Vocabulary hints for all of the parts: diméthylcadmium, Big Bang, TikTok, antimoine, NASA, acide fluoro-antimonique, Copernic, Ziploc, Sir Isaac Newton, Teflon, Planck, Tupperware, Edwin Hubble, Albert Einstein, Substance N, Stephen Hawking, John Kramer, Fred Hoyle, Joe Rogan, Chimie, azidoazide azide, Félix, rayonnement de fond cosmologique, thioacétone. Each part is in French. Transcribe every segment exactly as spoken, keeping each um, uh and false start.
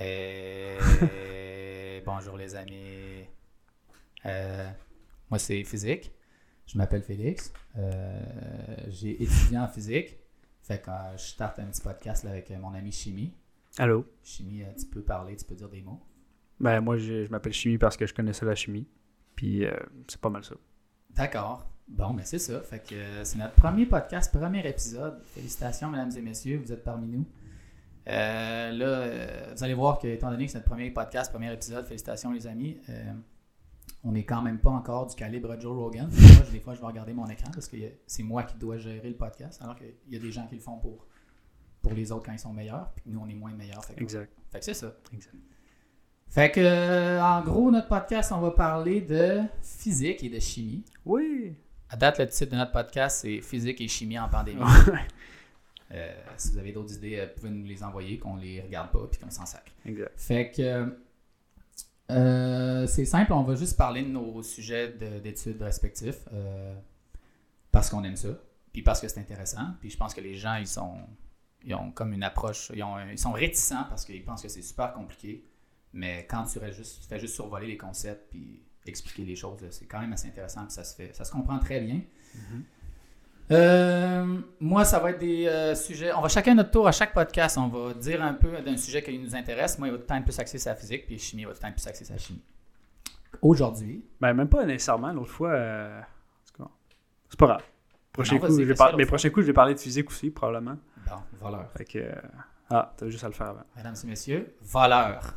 Et... Bonjour les amis, euh, moi c'est physique, je m'appelle Félix, euh, j'ai étudié en physique, fait que euh, je starte un petit podcast là, avec euh, mon ami Chimie. Allô? Chimie, euh, tu peux parler, tu peux dire des mots? Ben moi je, je m'appelle Chimie parce que je connaissais la chimie, puis euh, c'est pas mal ça. D'accord, bon ben c'est ça, fait que euh, c'est notre premier podcast, premier épisode, félicitations mesdames et messieurs, vous êtes parmi nous. Euh, là, euh, vous allez voir que, étant donné que c'est notre premier podcast, premier épisode, félicitations les amis, euh, on n'est quand même pas encore du calibre Joe Rogan. Des fois, je, des fois, je vais regarder mon écran parce que a, c'est moi qui dois gérer le podcast, alors qu'il y a des gens qui le font pour, pour les autres quand ils sont meilleurs, puis nous, on est moins meilleurs. Fait que, exact. Fait que c'est ça. Exact. Fait que, euh, en gros, notre podcast, on va parler de physique et de chimie. Oui. À date, le titre de notre podcast, c'est « Physique et chimie en pandémie ». Euh, si vous avez d'autres idées, euh, pouvez nous les envoyer, qu'on les regarde pas, puis qu'on s'en sacre. Exact. Fait que euh, euh, c'est simple, on va juste parler de nos sujets de, d'études respectifs euh, parce qu'on aime ça, puis parce que c'est intéressant, puis je pense que les gens, ils sont, ils ont comme une approche, ils, ont un, ils sont réticents parce qu'ils pensent que c'est super compliqué, mais quand tu fais juste, tu fais juste survoler les concepts, puis expliquer les choses, c'est quand même assez intéressant, puis ça se fait, ça se comprend très bien. Mm-hmm. Euh, moi, ça va être des euh, sujets... On va chacun notre tour à chaque podcast. On va dire un peu d'un sujet qui nous intéresse. Moi, il va tout le temps plus axé sur la physique, puis chimie, il va tout le temps plus axé sur la chimie. Aujourd'hui... Ben, même pas nécessairement. L'autre fois... Euh... C'est pas grave. Prochain non, coup, je vais par... Mais prochain coup, je vais parler de physique aussi, probablement. Bon, voleur. Fait que... Euh... Ah, t'as juste à le faire avant. Mesdames et messieurs, voleur.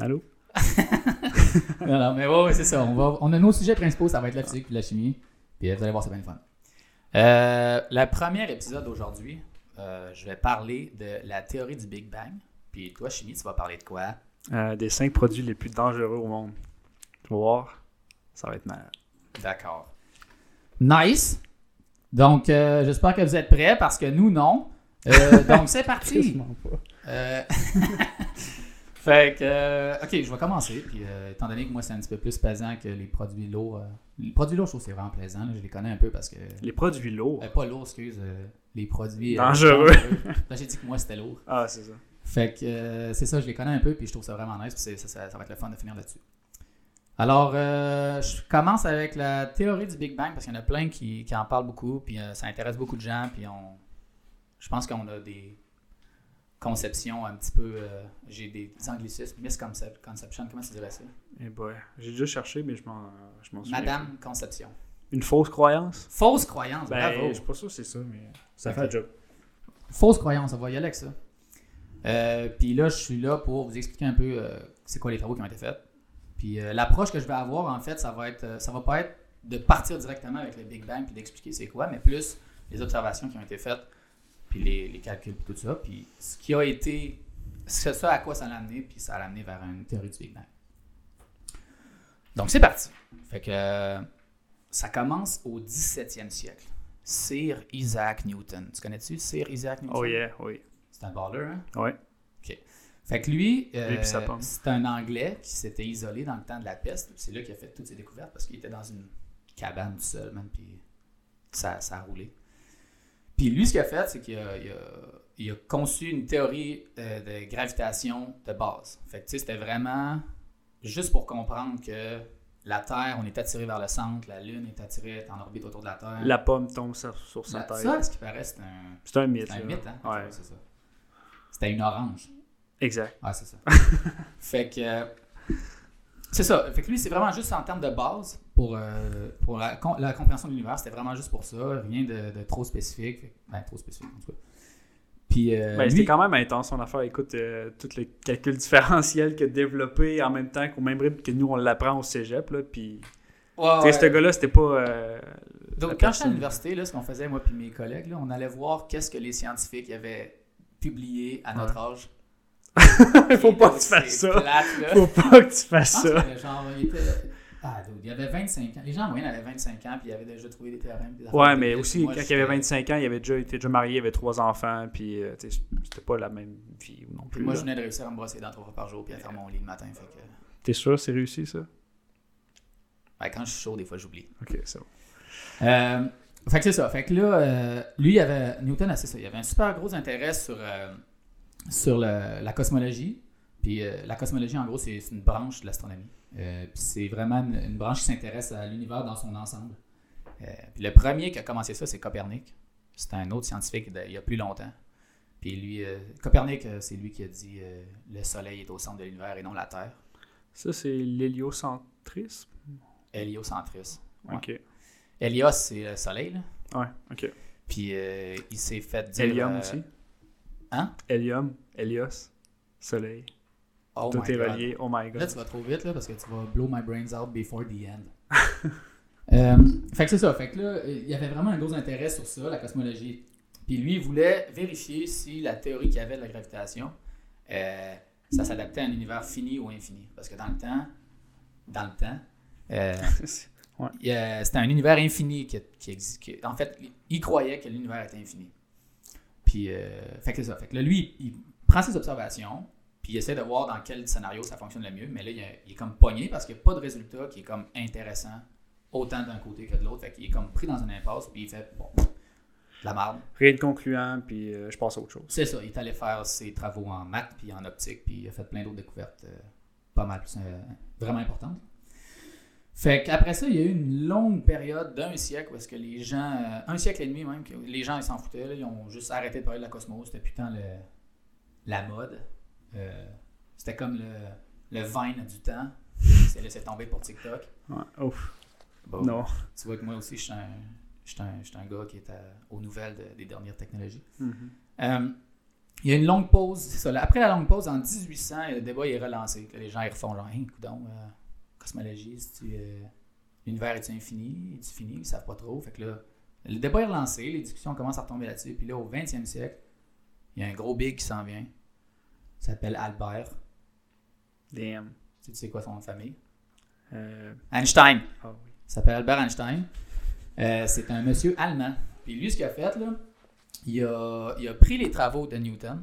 Allô? non, non, mais ouais, ouais c'est ça. On, va... On a nos sujets principaux. Ça va être la physique puis la chimie. Puis vous allez voir, c'est bien le fun. Euh, le premier épisode d'aujourd'hui, euh, je vais parler de la théorie du Big Bang. Puis toi, Chimie, tu vas parler de quoi? Euh, des cinq produits les plus dangereux au monde. Tu vas voir, ça va être malade. D'accord. Nice! Donc, euh, j'espère que vous êtes prêts parce que nous, non. Euh, donc, c'est parti! euh... Fait que, euh, ok, je vais commencer. Puis, euh, étant donné que moi, c'est un petit peu plus plaisant que les produits lourds. Euh, les produits lourds, je trouve que c'est vraiment plaisant. Là, je les connais un peu parce que. Les produits lourds. Euh, pas lourds, excuse. Euh, les produits. Dangereux. Euh, là, j'ai dit que moi, c'était lourd. Ah, c'est ça. Fait que, euh, c'est ça, je les connais un peu. Puis, je trouve ça vraiment nice. Puis, c'est, ça, ça, ça va être le fun de finir là-dessus. Alors, euh, je commence avec la théorie du Big Bang parce qu'il y en a plein qui, qui en parlent beaucoup. Puis, euh, ça intéresse beaucoup de gens. Puis, on, je pense qu'on a des. Conception un petit peu... Euh, j'ai des anglicismes. Misconception, comment tu dirais ça? Eh ben, j'ai déjà cherché, mais je m'en, je m'en souviens. Madame plus. Conception. Une fausse croyance? Fausse croyance, ben, bravo! Je ne suis pas sûr que c'est ça, mais ça okay. fait un job. Fausse croyance, on va y aller avec ça. Euh, Puis là, je suis là pour vous expliquer un peu euh, c'est quoi les travaux qui ont été faits. Puis euh, l'approche que je vais avoir, en fait, ça va être, ça va pas être de partir directement avec le Big Bang puis d'expliquer c'est quoi, mais plus les observations qui ont été faites puis les, les calculs, puis tout ça, puis ce qui a été, c'est ça à quoi ça l'a amené, puis ça l'a amené vers une théorie du Big Bang. Donc, c'est parti. Fait que euh, ça commence au dix-septième siècle. Sir Isaac Newton. Tu connais-tu Sir Isaac Newton? Oh yeah, oui. C'est un baller, hein? Oui. OK. Fait que lui, euh, c'est un Anglais qui s'était isolé dans le temps de la peste, c'est là qu'il a fait toutes ses découvertes, parce qu'il était dans une cabane tout seul, man, puis ça, ça a roulé. Puis lui, ce qu'il a fait, c'est qu'il a, il a, il a conçu une théorie euh, de gravitation de base. Fait que, tu sais, c'était vraiment juste pour comprendre que la Terre, on est attiré vers le centre, la Lune est attirée en orbite autour de la Terre. La pomme tombe sur, sur sa la, tête. Ça, ce qui paraît, c'est un... C'est un mythe. C'est un mythe, hein? Ouais. C'est ça. C'était une orange. Exact. Ouais, c'est ça. Fait que... Euh, c'est ça. Fait que lui, c'est vraiment juste en termes de base pour, euh, pour la, la compréhension de l'univers. C'était vraiment juste pour ça. Rien de, de trop spécifique. Ben, trop spécifique, en tout cas. Puis, euh, ben, lui... C'était quand même intense, son affaire. Écoute, euh, tout le calcul différentiel qu'il a développé en même temps qu'au même rythme que nous, on l'apprend au cégep. Là, puis... Ouais, ouais. Ce gars-là, c'était pas... Euh, Donc, quand personne... j'étais à l'université, là, ce qu'on faisait, moi et mes collègues, là, on allait voir qu'est-ce que les scientifiques avaient publié à notre ouais. âge. Faut pas que tu fasses ça. Plate, Faut pas que tu fasses ça. Que, genre, il, était... ah, donc, il avait vingt-cinq ans. Les gens en moyenne avaient vingt-cinq ans, puis il avait déjà trouvé des théorèmes. Des ouais, mais aussi, moi, quand il avait vingt-cinq ans, il avait déjà, il était déjà marié, il avait trois enfants, puis euh, c'était pas la même vie non plus. Puis moi, là. Je venais de réussir à me brosser les dents trois fois par jour, puis à faire mon lit le matin. Fait que... T'es sûr c'est réussi, ça? Ouais, quand je suis chaud, des fois, j'oublie. Ok, c'est bon. Euh, fait que c'est ça. Fait que là, euh, lui, il avait Newton, c'est ça. Il avait un super gros intérêt sur. Euh, sur le, la cosmologie, puis Puis euh, la cosmologie, en gros, c'est, c'est une branche de l'astronomie. Euh, puis c'est vraiment une, une branche qui s'intéresse à l'univers dans son ensemble. Euh, puis le premier qui a commencé ça, c'est Copernic. C'était un autre scientifique d'il y a plus longtemps. Puis lui, euh, Copernic, c'est lui qui a dit euh, « Le soleil est au centre de l'univers et non la Terre ». Ça, c'est l'héliocentrisme? Héliocentrisme, ouais. OK. Hélios, c'est le soleil, là. Ouais, OK. Puis euh, il s'est fait dire... Hélium euh... aussi? Hein? Hélium, Hélios, soleil. Oh Tout est relié, oh my God. Là, tu vas trop vite, là, parce que tu vas « blow my brains out before the end ». Euh, fait que c'est ça. Fait que là, il y avait vraiment un gros intérêt sur ça, la cosmologie. Puis lui, il voulait vérifier si la théorie qu'il y avait de la gravitation, euh, ça s'adaptait à un univers fini ou infini. Parce que dans le temps, dans le temps, euh, ouais. il, euh, c'était un univers infini qui, qui existait. En fait, il croyait que l'univers était infini. Puis, euh, fait que c'est ça. Fait que là, lui, il prend ses observations, puis il essaie de voir dans quel scénario ça fonctionne le mieux. Mais là, il, il est comme pogné parce qu'il n'y a pas de résultat qui est comme intéressant autant d'un côté que de l'autre. Fait qu'il est comme pris dans une impasse, puis il fait, bon, de la merde. Rien de concluant, puis euh, je passe à autre chose. C'est ça, il est allé faire ses travaux en maths, puis en optique, puis il a fait plein d'autres découvertes euh, pas mal plus, euh, vraiment importantes. Fait qu'après ça, il y a eu une longue période d'un siècle où est-ce que les gens, euh, un siècle et demi même, que les gens ils s'en foutaient, là, ils ont juste arrêté de parler de la cosmos, c'était putain le, la mode. Euh, c'était comme le, le Vine du temps, il s'est laissé tomber pour TikTok. Ouais, ouf. Bon, non. Tu vois que moi aussi, je suis un, je suis un, je suis un gars qui est à, aux nouvelles de, des dernières technologies. Mm-hmm. Euh, il y a une longue pause. C'est ça, là, après la longue pause, en dix-huit cents, le débat est relancé. Là, les gens ils refont genre, hey, coudonc, euh, cosmologie, si tu, euh, l'univers est-tu infini, est-tu fini, ils ne savent pas trop. Fait que là, le débat est relancé, les discussions commencent à retomber là-dessus. Puis là, au vingtième siècle, il y a un gros big qui s'en vient. Il s'appelle Albert. Damn. Tu sais, tu sais quoi son nom de famille? Euh... Einstein. Oh. Il s'appelle Albert Einstein. Euh, c'est un monsieur allemand. Puis lui, ce qu'il a fait, là, il a, il a pris les travaux de Newton,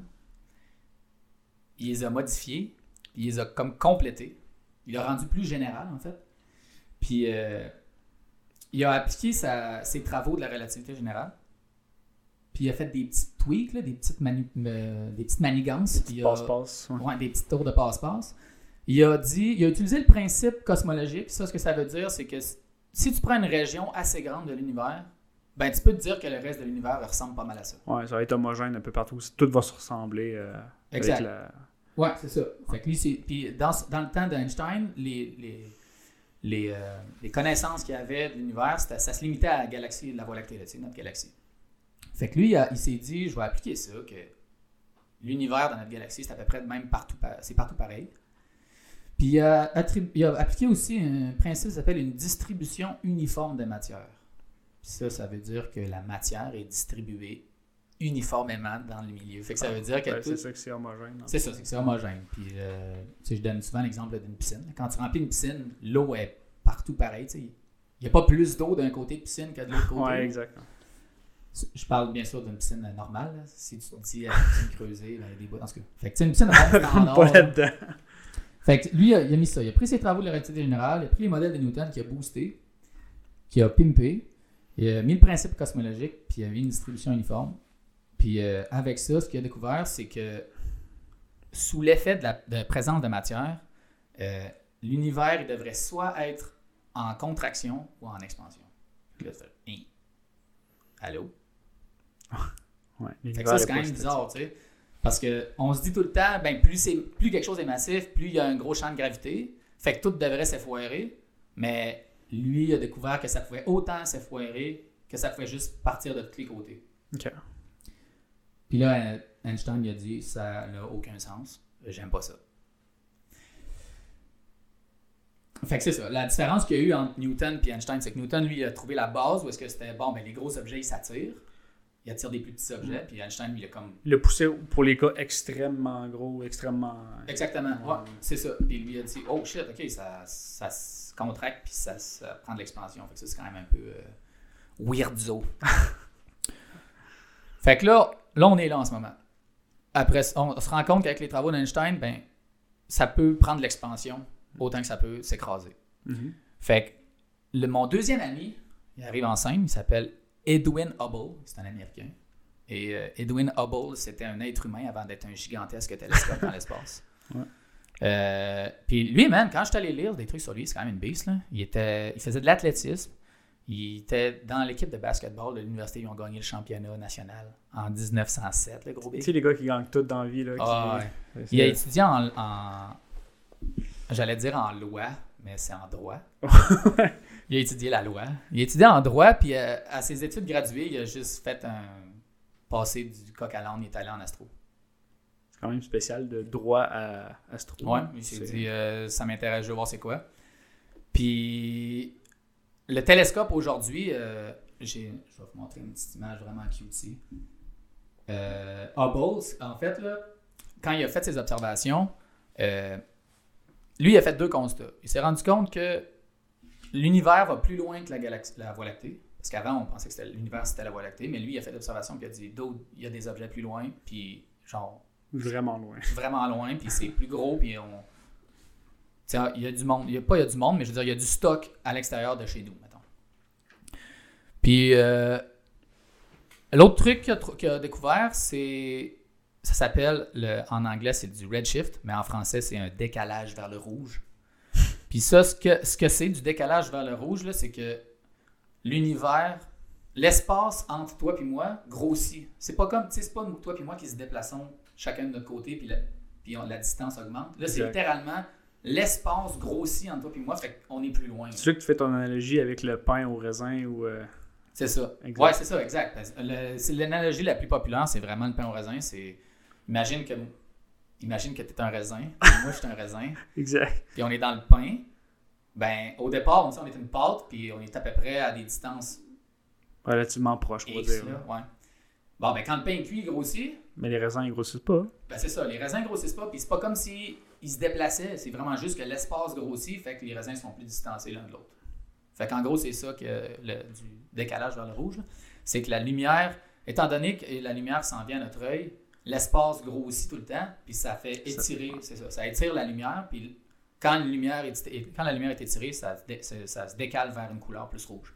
il les a modifiés, puis il les a comme complétés. Il l'a rendu plus général, en fait. Puis euh, il a appliqué sa, ses travaux de la relativité générale. Puis il a fait des petites tweaks, là, des, petites manu, euh, des petites manigances. Des, a, passe-passe, ouais. Ouais, des petits tours de passe-passe. Il a dit, il a utilisé le principe cosmologique. Ça, ce que ça veut dire, c'est que si tu prends une région assez grande de l'univers, ben tu peux te dire que le reste de l'univers ressemble pas mal à ça. Ouais, ça va être homogène un peu partout. Tout va se ressembler. Euh, exact. Avec la... Ouais, c'est ça. Fait que lui, c'est... Puis dans, dans le temps d'Einstein, les, les, les, euh, les connaissances qu'il y avait de l'univers, ça se limitait à la galaxie de la Voie lactée, là, notre galaxie. Fait que lui, il, a, il s'est dit, je vais appliquer ça, que l'univers dans notre galaxie, c'est à peu près de même partout, c'est partout pareil. Puis il a, attribu- il a appliqué aussi un principe qui s'appelle une distribution uniforme de matière. Puis ça, ça veut dire que la matière est distribuée uniformément dans le milieu. Fait que ça veut dire que... Ouais, tout... C'est ça que c'est homogène. C'est ça, c'est que c'est homogène. Puis euh, tu sais, je donne souvent l'exemple d'une piscine. Quand tu remplis une piscine, l'eau est partout pareille. Il n'y a pas plus d'eau d'un côté de piscine que de l'autre côté. Oui, exactement. Je parle bien sûr d'une piscine normale. Là. Si tu te dis à une piscine creusée, ben, il y a des bois dans ce cas. Fait que tu sais, une piscine... Rentre pas là-dedans. Fait que lui, il a, il a mis ça. Il a pris ses travaux de la relativité générale, il a pris les modèles de Newton qu'il a boosté, qu'il a pimpé, il a mis le principe cosmologique, puis il a mis une distribution uniforme. Puis euh, avec ça, ce qu'il a découvert, c'est que sous l'effet de la, de la présence de matière, euh, l'univers il devrait soit être en contraction ou en expansion. Là, tu fais hey. « Allô? Ouais, » Fait que ça, c'est quand même bizarre, tu sais. Parce qu'on se dit tout le temps, ben plus, c'est, plus quelque chose est massif, plus il y a un gros champ de gravité, fait que tout devrait s'effoirer, mais lui a découvert que ça pouvait autant s'effoirer que ça pouvait juste partir de tous les côtés. OK. Puis là, Einstein il a dit, ça n'a aucun sens, j'aime pas ça. Fait que c'est ça, la différence qu'il y a eu entre Newton et Einstein, c'est que Newton, lui, il a trouvé la base où est-ce que c'était, bon, ben les gros objets, ils s'attirent. Il attire des plus petits objets, mmh. puis Einstein, lui, il a comme... Il l'a poussé pour les cas extrêmement gros, extrêmement... Exactement, ouais, ouais c'est ça. Puis lui, il a dit, oh shit, ok, ça, ça se contracte, puis ça, ça prend de l'expansion. Fait que ça, c'est quand même un peu euh, weirdo. Fait que là, là, on est là en ce moment. Après, on se rend compte qu'avec les travaux d'Einstein, ben, ça peut prendre de l'expansion autant que ça peut s'écraser. Mmh. Fait que le, mon deuxième ami, il arrive en scène, il s'appelle... Edwin Hubble, c'est un Américain. Et euh, Edwin Hubble, c'était un être humain avant d'être un gigantesque télescope dans l'espace. Ouais. Euh, puis lui, man, quand je suis allé lire des trucs sur lui, c'est quand même une beast, là. Il, était, il faisait de l'athlétisme. Il était dans l'équipe de basketball de l'université. Ils ont gagné le championnat national en dix-neuf cent sept, le gros bébé. Tu sais, les gars qui gagnent tout dans la vie. Là, qui... ah, ouais. Il a étudié en, en... J'allais dire en loi, mais c'est en droit. Il a étudié la loi. Il a étudié en droit, puis euh, à ses études graduées, il a juste fait un... passé du coq à l'âne, il est allé en astro. C'est quand même spécial de droit à astro. Oui, il s'est dit, euh, ça m'intéresse, je veux voir c'est quoi. Puis... le télescope aujourd'hui, euh, j'ai, je vais vous montrer une petite image vraiment cutie. Euh, Hubble, en fait, là, quand il a fait ses observations, euh, lui, il a fait deux constats. Il s'est rendu compte que l'univers va plus loin que la, galaxie, la Voie lactée. Parce qu'avant, on pensait que c'était, l'univers, c'était la Voie lactée. Mais lui, il a fait l'observation et il a dit d'autres, il y a des objets plus loin, puis genre... Vraiment loin. Vraiment loin, puis c'est plus gros, puis on... T'sais, il y a du monde, il y a pas il y a du monde, mais je veux dire, il y a du stock à l'extérieur de chez nous, mettons. Puis, euh, l'autre truc qu'il a, qu'il a découvert, c'est, ça s'appelle, le, en anglais, c'est du redshift, mais en français, c'est un décalage vers le rouge. Puis ça, ce que, ce que c'est du décalage vers le rouge, là, c'est que l'univers, l'espace entre toi et moi grossit. C'est pas comme, tu sais, c'est pas toi et moi qui se déplaçons chacun de notre côté, puis la, puis on, la distance augmente. Là, c'est okay. Littéralement... l'espace grossit entre toi et moi, fait qu'on est plus loin. C'est sûr que tu fais ton analogie avec le pain au raisin ou... Euh... C'est ça. Exact. Ouais, c'est ça, exact. Le, c'est l'analogie la plus populaire, c'est vraiment le pain au raisin. C'est... Imagine que imagine que tu es un raisin, moi je suis un raisin. Exact. Puis on est dans le pain. Ben, au départ, on dit on est une pâte, puis on est à peu près à des distances... relativement proches, on va dire. Là, ouais. Bon, ben quand le pain cuit, il grossit. Mais les raisins, ils grossissent pas. Ben c'est ça, les raisins ne grossissent pas, puis c'est pas comme si... ils se déplaçaient, c'est vraiment juste que l'espace grossit, fait que les raisins sont plus distancés l'un de l'autre. Fait qu'en gros, c'est ça que le du décalage vers le rouge, là, c'est que la lumière, étant donné que la lumière s'en vient à notre œil, l'espace grossit tout le temps, puis ça fait étirer, ça, c'est ça, ça étire la lumière, puis quand, une lumière est, quand la lumière est étirée, ça, ça se décale vers une couleur plus rouge.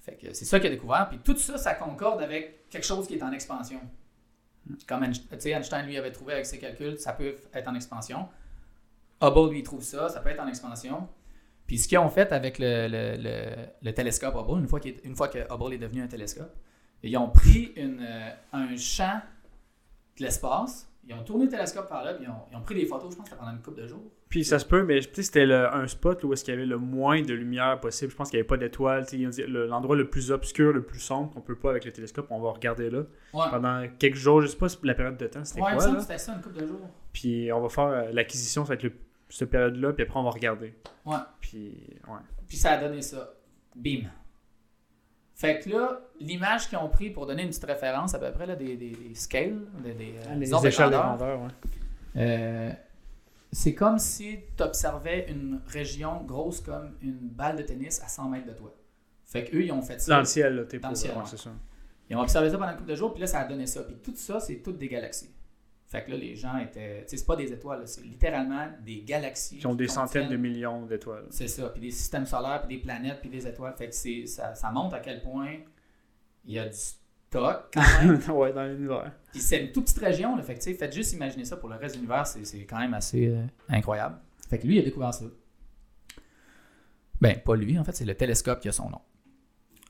Fait que c'est ça qu'il a découvert, puis tout ça, ça concorde avec quelque chose qui est en expansion. Comme Einstein, lui, avait trouvé avec ses calculs, ça peut être en expansion. Hubble, lui, il trouve ça, ça peut être en expansion. Puis ce qu'ils ont fait avec le, le, le, le télescope Hubble, une fois, qu'il est, une fois que Hubble est devenu un télescope, ils ont pris une, un champ de l'espace, ils ont tourné le télescope par là, puis ils ont, ils ont pris des photos, je pense, pendant une couple de jours. Puis ça se peut, mais c'était le, un spot où est-ce qu'il y avait le moins de lumière possible. Je pense qu'il n'y avait pas d'étoiles. Le, l'endroit le plus obscur, le plus sombre qu'on peut pas avec le télescope, on va regarder là. Ouais. Pendant quelques jours, je sais pas la période de temps, c'était ouais, quoi. Ouais, c'était ça, une couple de jours. Puis on va faire l'acquisition, ça va être le, cette période-là, puis après on va regarder. Ouais. Puis, ouais. Puis ça a donné ça. Bim. Fait que là, l'image qu'ils ont pris pour donner une petite référence à peu près là, des, des, des scales, des, des, ah, les, les échelles de grandeur, ouais. Euh... C'est comme si tu observais une région grosse comme une balle de tennis à cent mètres de toi. Fait qu'eux, ils ont fait ça. Dans le ciel, là, t'es dans le ciel, ouais, c'est ça. Ils ont observé ça pendant une couple de jours, puis là, ça a donné ça. Puis tout ça, c'est toutes des galaxies. Fait que là, les gens étaient... Tu sais, c'est pas des étoiles, là, c'est littéralement des galaxies. Qui ont des centaines de millions d'étoiles. C'est ça, puis des systèmes solaires, puis des planètes, puis des étoiles. Fait que c'est, ça, ça montre à quel point il y a du stock quand même. Ouais, dans l'univers. Puis c'est une toute petite région, là, fait que, faites juste imaginer ça pour le reste de l'univers, c'est, c'est quand même assez euh, incroyable. Fait que lui, il a découvert ça. Ben, pas lui, en fait, c'est le télescope qui a son nom.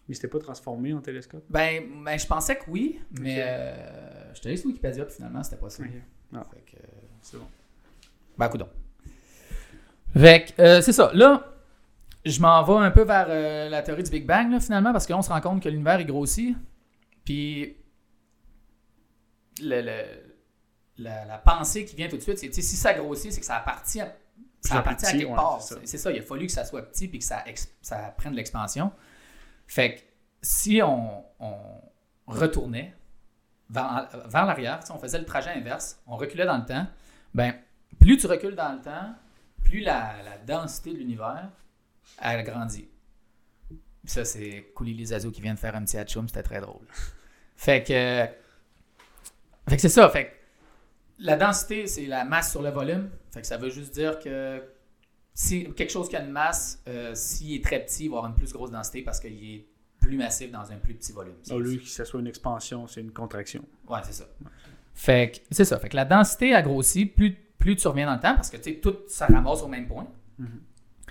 Mais c'était pas transformé en télescope? Ben, ben je pensais que oui, mais okay. euh, je te laisse Wikipédia, puis finalement, c'était pas ça. Okay. Ah. Fait que, euh, c'est bon. Ben, coudonc. Fait que, euh, c'est ça. Là, je m'en vais un peu vers euh, la théorie du Big Bang, là, finalement, parce que là, on se rend compte que l'univers, il grossit, puis... Le, le, la, la pensée qui vient tout de suite, c'est si ça grossit, c'est que ça appartient à, ça appartient petit, à quelque ouais, part. C'est ça. c'est ça, il a fallu que ça soit petit et que ça, exp, ça prenne l'expansion. Fait que si on, on retournait vers, vers l'arrière, on faisait le trajet inverse, on reculait dans le temps, ben, plus tu recules dans le temps, plus la, la densité de l'univers elle grandit. Ça, c'est Couli les Azos qui vient de faire un petit atchoum, c'était très drôle. Fait que. Fait que c'est ça, fait que la densité, c'est la masse sur le volume. Fait que ça veut juste dire que si quelque chose qui a une masse, euh, s'il est très petit, il va avoir une plus grosse densité parce qu'il est plus massif dans un plus petit volume. Au lieu que ça soit une expansion, c'est une contraction. Ouais, c'est ça. Ouais. Fait que c'est ça. Fait que la densité a grossi, plus, plus tu reviens dans le temps, parce que tu sais, tout ça ramasse au même point. Mm-hmm.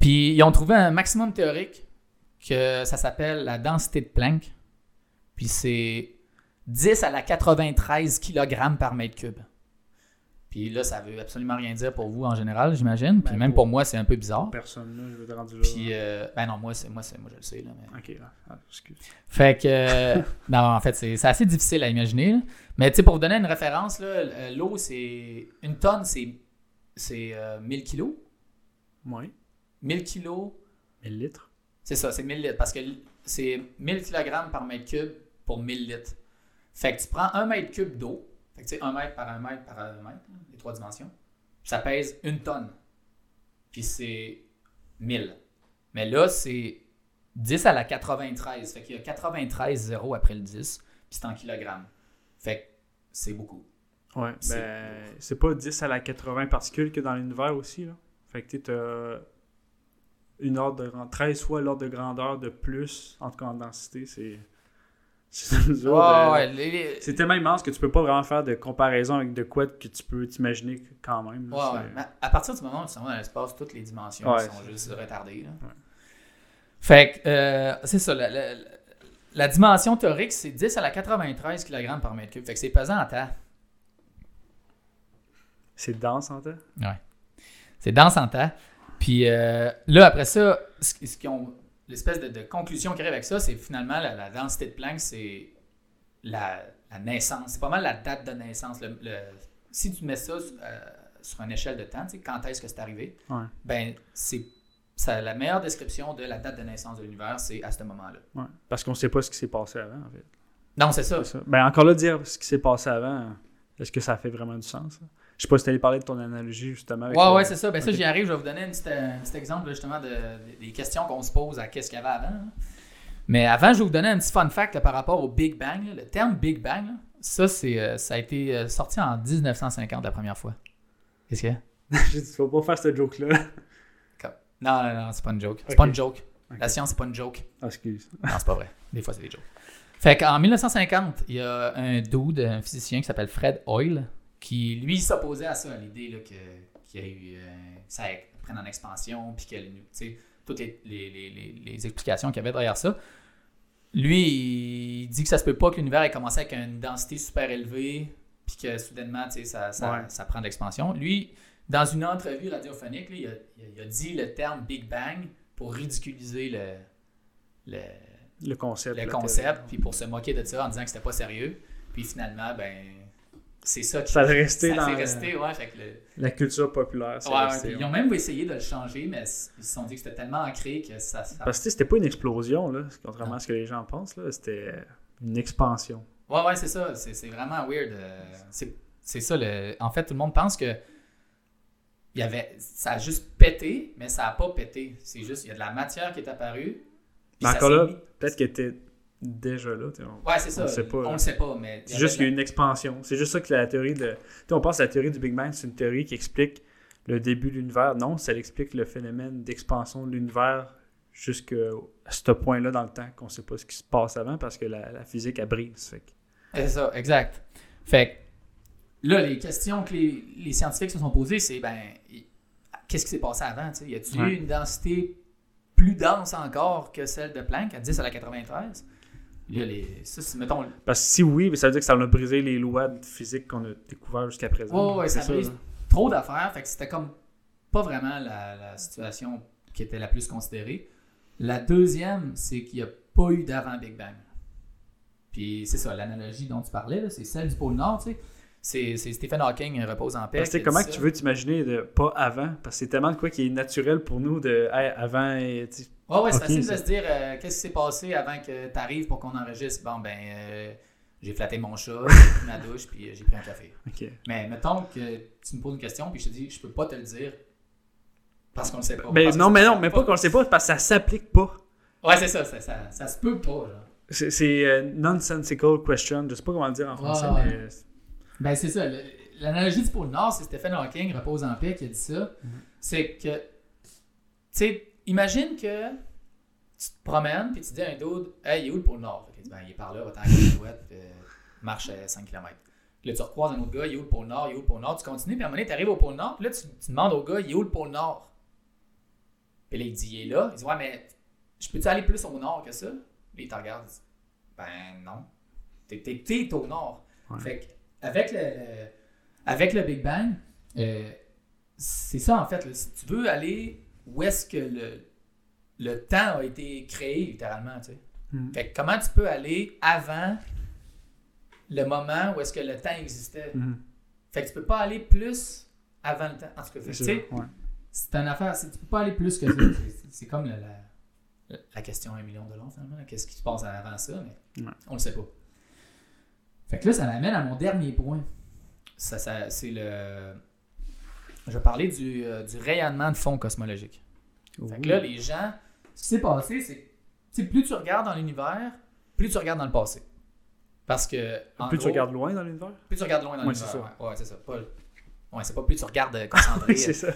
Puis ils ont trouvé un maximum théorique que ça s'appelle la densité de Planck. Puis c'est dix à la quatre-vingt-treize kg par mètre cube. Puis là, ça veut absolument rien dire pour vous en général, j'imagine. Puis ben même pour, pour moi, c'est un peu bizarre. Personne, là, je veux te rendre là. Puis, euh, ben non, moi, c'est, moi, c'est, moi, je le sais. Là, mais... OK, ah, excuse. Fait que, euh, non, en fait, c'est, c'est assez difficile à imaginer. Là. Mais tu sais, pour vous donner une référence, là, l'eau, c'est, une tonne, c'est, c'est euh, mille kilos. Oui. mille kilos. mille litres. C'est ça, c'est mille litres. Parce que c'est mille kg par mètre cube pour mille litres. Fait que tu prends un mètre cube d'eau. Fait que tu sais, un mètre par un mètre par un mètre, les trois dimensions, ça pèse une tonne. Puis c'est mille. Mais là, c'est dix à la quatre-vingt-treize. Fait qu'il y a quatre-vingt-treize zéros après le dix, puis c'est en kilogrammes. Fait que c'est beaucoup. Ouais, c'est ben, beaucoup. C'est pas dix à la quatre-vingts particules que dans l'univers aussi, là. Fait que t'as une ordre de treize fois l'ordre de grandeur de plus, en tout cas en densité, c'est... C'est, oh, de... ouais, les... c'est tellement immense que tu peux pas vraiment faire de comparaison avec de quoi que tu peux t'imaginer quand même. Ouais, ouais. À partir du moment où tu es dans l'espace, toutes les dimensions ouais, sont c'est... juste retardées. Là. Ouais. Fait que, euh, c'est ça. La, la, la dimension théorique, c'est dix à la quatre-vingt-treize kg par mètre cube. Fait que c'est pesant en terre. C'est dense en terre? Ouais. C'est dense en terre. Puis euh, là, après ça, ce, ce qu'ils ont. L'espèce de, de conclusion qui arrive avec ça, c'est finalement la, la densité de Planck, c'est la, la naissance. C'est pas mal la date de naissance. Le, le, si tu mets ça euh, sur une échelle de temps, tu sais, quand est-ce que c'est arrivé, ouais. ben c'est ça, la meilleure description de la date de naissance de l'univers, c'est à ce moment-là. Ouais. Parce qu'on ne sait pas ce qui s'est passé avant, en fait. Non, c'est ça. c'est ça. Ben encore là, dire ce qui s'est passé avant, est-ce que ça fait vraiment du sens, ça? Je sais pas si tu allais parler de ton analogie, justement. Avec ouais, le... ouais, c'est ça. Ben okay. Ça, j'y arrive. Je vais vous donner un petit, un petit exemple, justement, de, des questions qu'on se pose à qu'est-ce qu'il y avait avant. Mais avant, je vais vous donner un petit fun fact là, par rapport au Big Bang. Là. Le terme Big Bang, là, ça, c'est, ça a été sorti en dix-neuf cent cinquante la première fois. Qu'est-ce qu'il y a? Je dis, faut pas faire cette joke-là. Non, non, non, c'est pas une joke. C'est okay. pas une joke. Okay. La science, c'est pas une joke. Ah, excuse. Non, c'est pas vrai. Des fois, c'est des jokes. Fait qu'en mille neuf cent cinquante, il y a un dude, un physicien qui s'appelle Fred Hoyle, qui, lui, s'opposait à ça, à l'idée là, que qu'il y a eu, euh, ça prenne en expansion, puis que toutes les, les, les, les explications qu'il y avait derrière ça. Lui, il dit que ça se peut pas que l'univers ait commencé avec une densité super élevée, puis que soudainement, ça, ça, ouais. ça prend de l'expansion. Lui, dans une entrevue radiophonique, là, il, a, il a dit le terme Big Bang pour ridiculiser le, le, le concept, le concept puis pour se moquer de ça en disant que c'était pas sérieux. Puis finalement, ben... C'est ça qui ça fait, resté ça dans resté, ouais, fait que le... la culture populaire. Ouais, resté, ouais. Ils ont même essayé de le changer, mais ils se sont dit que c'était tellement ancré que ça... ça... Parce que c'était pas une explosion, là, contrairement non. à ce que les gens pensent. Là, c'était une expansion. Ouais, ouais, c'est ça. C'est, c'est vraiment weird. C'est, c'est ça. Le... En fait, tout le monde pense que il y avait... ça a juste pété, mais ça a pas pété. C'est juste, il y a de la matière qui est apparue. Mais encore là, mis... peut-être que était déjà là, on, ouais, c'est ça. on le sait pas. On le sait pas, mais c'est juste qu'il y a une expansion. C'est juste ça que la théorie de... T'sais, on pense à la théorie du Big Bang, c'est une théorie qui explique le début de l'univers. Non, ça explique le phénomène d'expansion de l'univers jusqu'à ce point-là dans le temps, qu'on sait pas ce qui se passe avant parce que la, la physique, elle brise. Fait que... C'est ça, exact. Fait que là, les questions que les, les scientifiques se sont posées, c'est ben qu'est-ce qui s'est passé avant? T'sais? Y a-t-il ouais. eu une densité plus dense encore que celle de Planck, à dix à la quatre-vingt-treize? Là, les... ça, mettons... Parce que si oui, ça veut dire que ça a brisé les lois de physique qu'on a découvert jusqu'à présent. Oh, ouais, ça, ça brise trop d'affaires. Fait que c'était comme pas vraiment la, la situation qui était la plus considérée. La deuxième, c'est qu'il n'y a pas eu d'avant Big Bang. Puis c'est ça, l'analogie dont tu parlais, là, c'est celle du pôle Nord. Tu sais. c'est, c'est Stephen Hawking repose en paix. Parce que comment que tu veux t'imaginer de pas avant? Parce que c'est tellement de quoi qui est naturel pour nous de hey, avant et... T'sais... Oh ouais, c'est okay, facile ça. de se dire euh, qu'est-ce qui s'est passé avant que tu arrives pour qu'on enregistre. Bon, ben, euh, j'ai flatté mon chat, j'ai pris ma douche, puis euh, j'ai pris un café. Okay. Mais mettons que tu me poses une question, puis je te dis, je peux pas te le dire parce qu'on le sait pas. Mais non, mais non, mais pas, pas qu'on le sait pas, parce que ça s'applique pas. Ouais, c'est ça, ça, ça, ça se peut pas. Genre. C'est, c'est euh, nonsensical question, je sais pas comment le dire en français. Ah, mais... Ben, c'est ça. Le, l'analogie du pôle Nord, c'est Stephen Hawking, repose en paix, qui a dit ça. Mm-hmm. C'est que, tu sais, imagine que tu te promènes et tu dis à un dude « Hey, il est où le pôle Nord? » Il dit « Ben, il est par là, va t'en aller, euh, marche à cinq kilomètres. » Là, tu recroises un autre gars, il est où le pôle Nord, il est où le pôle Nord, tu continues, puis à un moment donné, tu arrives au pôle Nord, puis là, tu, tu demandes au gars, il est où le pôle Nord? Puis là, il dit, il est là. Il dit, ouais, mais je peux-tu aller plus au Nord que ça? Puis il te regarde, il dit, ben non. T'es, t'es, t'es au Nord. Ouais. Fait qu'avec le, avec le Big Bang, euh, c'est ça, en fait. Là, si tu veux aller où est-ce que le, le temps a été créé, littéralement, tu sais. Mm. Fait que comment tu peux aller avant le moment où est-ce que le temps existait. Mm. Fait que tu peux pas aller plus avant le temps. En tout cas, tu sais, ouais. c'est une affaire, c'est, tu peux pas aller plus que ça. C'est, c'est comme la, la, la question à un million de dollars, finalement. Qu'est-ce qui se passe avant ça, mais ouais. on le sait pas. Fait que là, ça m'amène à mon dernier point. Ça, ça, c'est le... Je vais parler du, euh, du rayonnement de fond cosmologique. Ouh. Fait que là, les gens... Ce qui s'est passé, c'est... T'sais, plus tu regardes dans l'univers, plus tu regardes dans le passé. Parce que... En plus gros, tu regardes loin dans l'univers? Plus tu regardes loin dans ouais, l'univers. C'est ça. Ouais, ouais, c'est ça. Pas, ouais, c'est pas plus tu regardes concentré. c'est ça.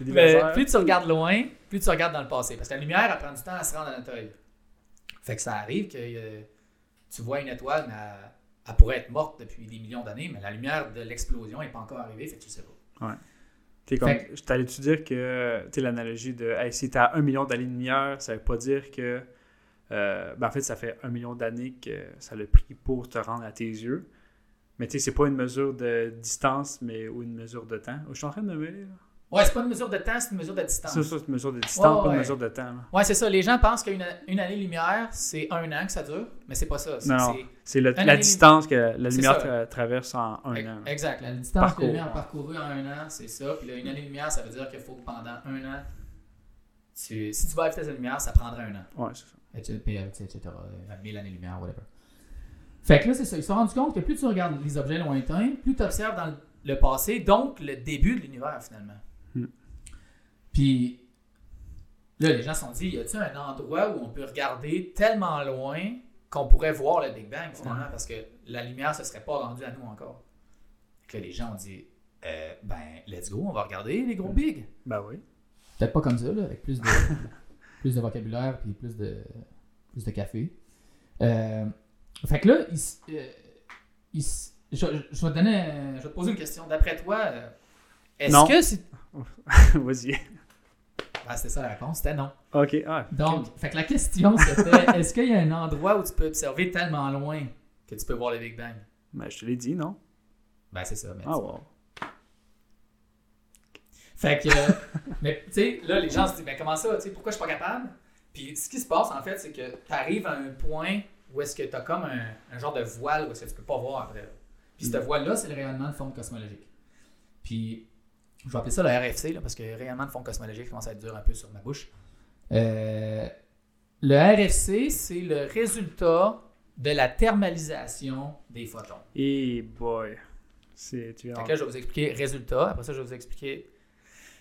Mais plus tu regardes loin, plus tu regardes dans le passé. Parce que la lumière, elle prend du temps à se rendre à notre œil. Fait que ça arrive que euh, tu vois une étoile, mais elle, elle pourrait être morte depuis des millions d'années, mais la lumière de l'explosion n'est pas encore arrivée, fait que tu sais pas. Ouais. T'es comme, fait, je t'allais-tu dire que t'sais, l'analogie de hey, si t'es à un million d'années-lumière, ça veut pas dire que. Euh, ben en fait, ça fait un million d'années que ça l'a pris pour te rendre à tes yeux. Mais tu sais, c'est pas une mesure de distance, mais ou une mesure de temps. Je suis en train de me mêler. Ouais, c'est pas une mesure de temps, c'est une mesure de distance. C'est ça, c'est une mesure de distance, ouais, ouais. pas une mesure de temps. Là. Ouais, c'est ça. Les gens pensent qu'une une année-lumière, c'est un an que ça dure, mais c'est pas ça. C'est, non, c'est, c'est le, la distance que la lumière tra- traverse en un exact, an. Exact. La distance Parcours. que la lumière a parcourue en un an, c'est ça. Puis là, une année-lumière, ça veut dire qu'il faut que pendant un an, tu, si tu vas à la vitesse de la lumière, ça prendrait un an. Ouais, c'est ça. Etc. mille années-lumière, whatever. Fait que là, c'est ça. Ils se sont rendus compte que plus tu regardes les objets lointains, plus tu observes dans le passé, donc le début de l'univers, finalement. Mm. Puis là, les gens se sont dit, y a-t-il un endroit où on peut regarder tellement loin qu'on pourrait voir le Big Bang, finalement, ouais. parce que la lumière ne serait pas rendue à nous encore. Fait que là, les gens ont dit, euh, ben, let's go, on va regarder les gros bigs. Ben oui. Peut-être pas comme ça, là, avec plus de... plus de vocabulaire puis plus de plus de café. Euh, fait que là, il, euh, il, je, je vais te donner, je vais te poser une question. D'après toi, est-ce non. que c'est... Vas-y. Ben, c'était ça la réponse, c'était non. OK. Ah, Donc, okay. Fait que la question, c'était, est-ce qu'il y a un endroit où tu peux observer tellement loin que tu peux voir le Big Bang? Ben, je te l'ai dit, non? Ben, c'est ça. Mais ah, wow. Fait que, euh, mais tu sais, là, les gens se disent, mais comment ça, tu sais, pourquoi je suis pas capable? Puis ce qui se passe, en fait, c'est que tu arrives à un point où est-ce que tu as comme un, un genre de voile où est-ce que tu peux pas voir après. Puis mm. cette voile-là, c'est le rayonnement de fond cosmologique. Puis, je vais appeler ça le R F C, là, parce que le rayonnement de fond cosmologique commence à être dur un peu sur ma bouche. Euh, le R F C, c'est le résultat de la thermalisation des photons. Hey boy! C'est... Tu fait que là, je vais vous expliquer résultat. Après ça, je vais vous expliquer...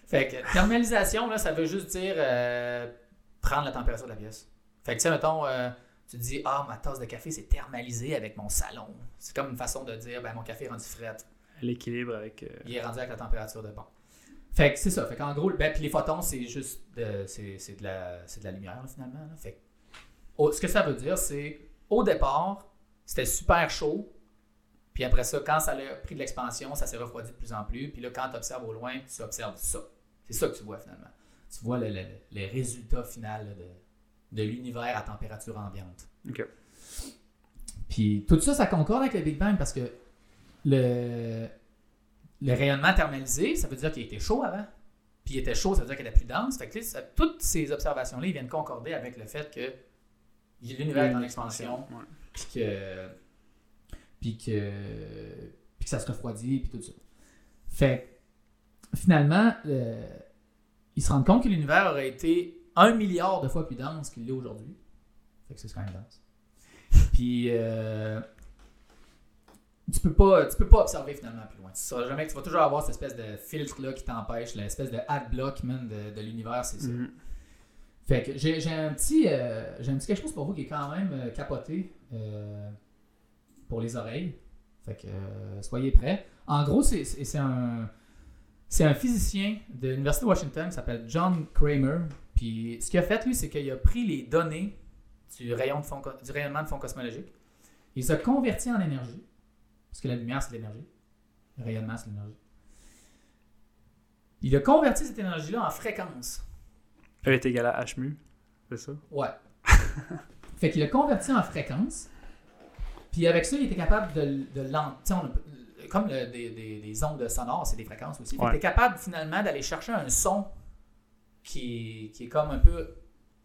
Fait que thermalisation, là, ça veut juste dire euh, prendre la température de la pièce. Fait que tu sais, mettons, euh, tu te dis, ah, ma tasse de café s'est thermalisée avec mon salon. C'est comme une façon de dire, ben, mon café est rendu fret. L'équilibre avec. Euh... Il est rendu avec la température de bon. Fait que c'est ça. Fait qu'en gros, ben, puis les photons, c'est juste de, c'est, c'est de, la, c'est de la lumière, là, finalement. Là. Fait que, au, ce que ça veut dire, c'est au départ, c'était super chaud. Puis après ça, quand ça a pris de l'expansion, ça s'est refroidi de plus en plus. Puis là, quand tu observes au loin, tu observes ça. C'est ça que tu vois finalement. Tu vois le, le, les résultats finaux de, de l'univers à température ambiante. OK. Puis tout ça, ça concorde avec le Big Bang parce que le, le rayonnement thermalisé, ça veut dire qu'il était chaud avant. Puis il était chaud, ça veut dire qu'il était plus dense. Fait que ça, toutes ces observations-là, ils viennent concorder avec le fait que l'univers est en expansion. Ouais. Puis que... Puis que, puis que ça se refroidit, puis tout ça. Fait finalement, euh, ils se rendent compte que l'univers aurait été un milliard de fois plus dense qu'il l'est aujourd'hui. Fait que c'est quand même dense. Puis, euh, tu peux pas, tu peux pas observer finalement plus loin. Tu sauras jamais, tu vas toujours avoir cette espèce de filtre-là qui t'empêche, l'espèce de adblock man de, de l'univers, c'est ça. Mm-hmm. Fait que j'ai, j'ai, un petit, euh, j'ai un petit quelque chose pour vous qui est quand même euh, capoté. Euh, Pour les oreilles. Fait que euh, soyez prêts. En gros, c'est, c'est, c'est, un, c'est un physicien de l'Université de Washington qui s'appelle John Kramer. Puis ce qu'il a fait, lui, c'est qu'il a pris les données du, rayon de fond, du rayonnement de fond cosmologique. Il les a converties en énergie. Parce que la lumière, c'est de l'énergie. Le rayonnement, c'est de l'énergie. Il a converti cette énergie-là en fréquence. Elle est égale à H mu, c'est ça? Ouais. Fait qu'il a converti en fréquence. Puis avec ça, il était capable de, de l'entendre. Comme le, des, des, des ondes sonores, c'est des fréquences aussi. Ouais. Il était capable finalement d'aller chercher un son qui, qui est comme un peu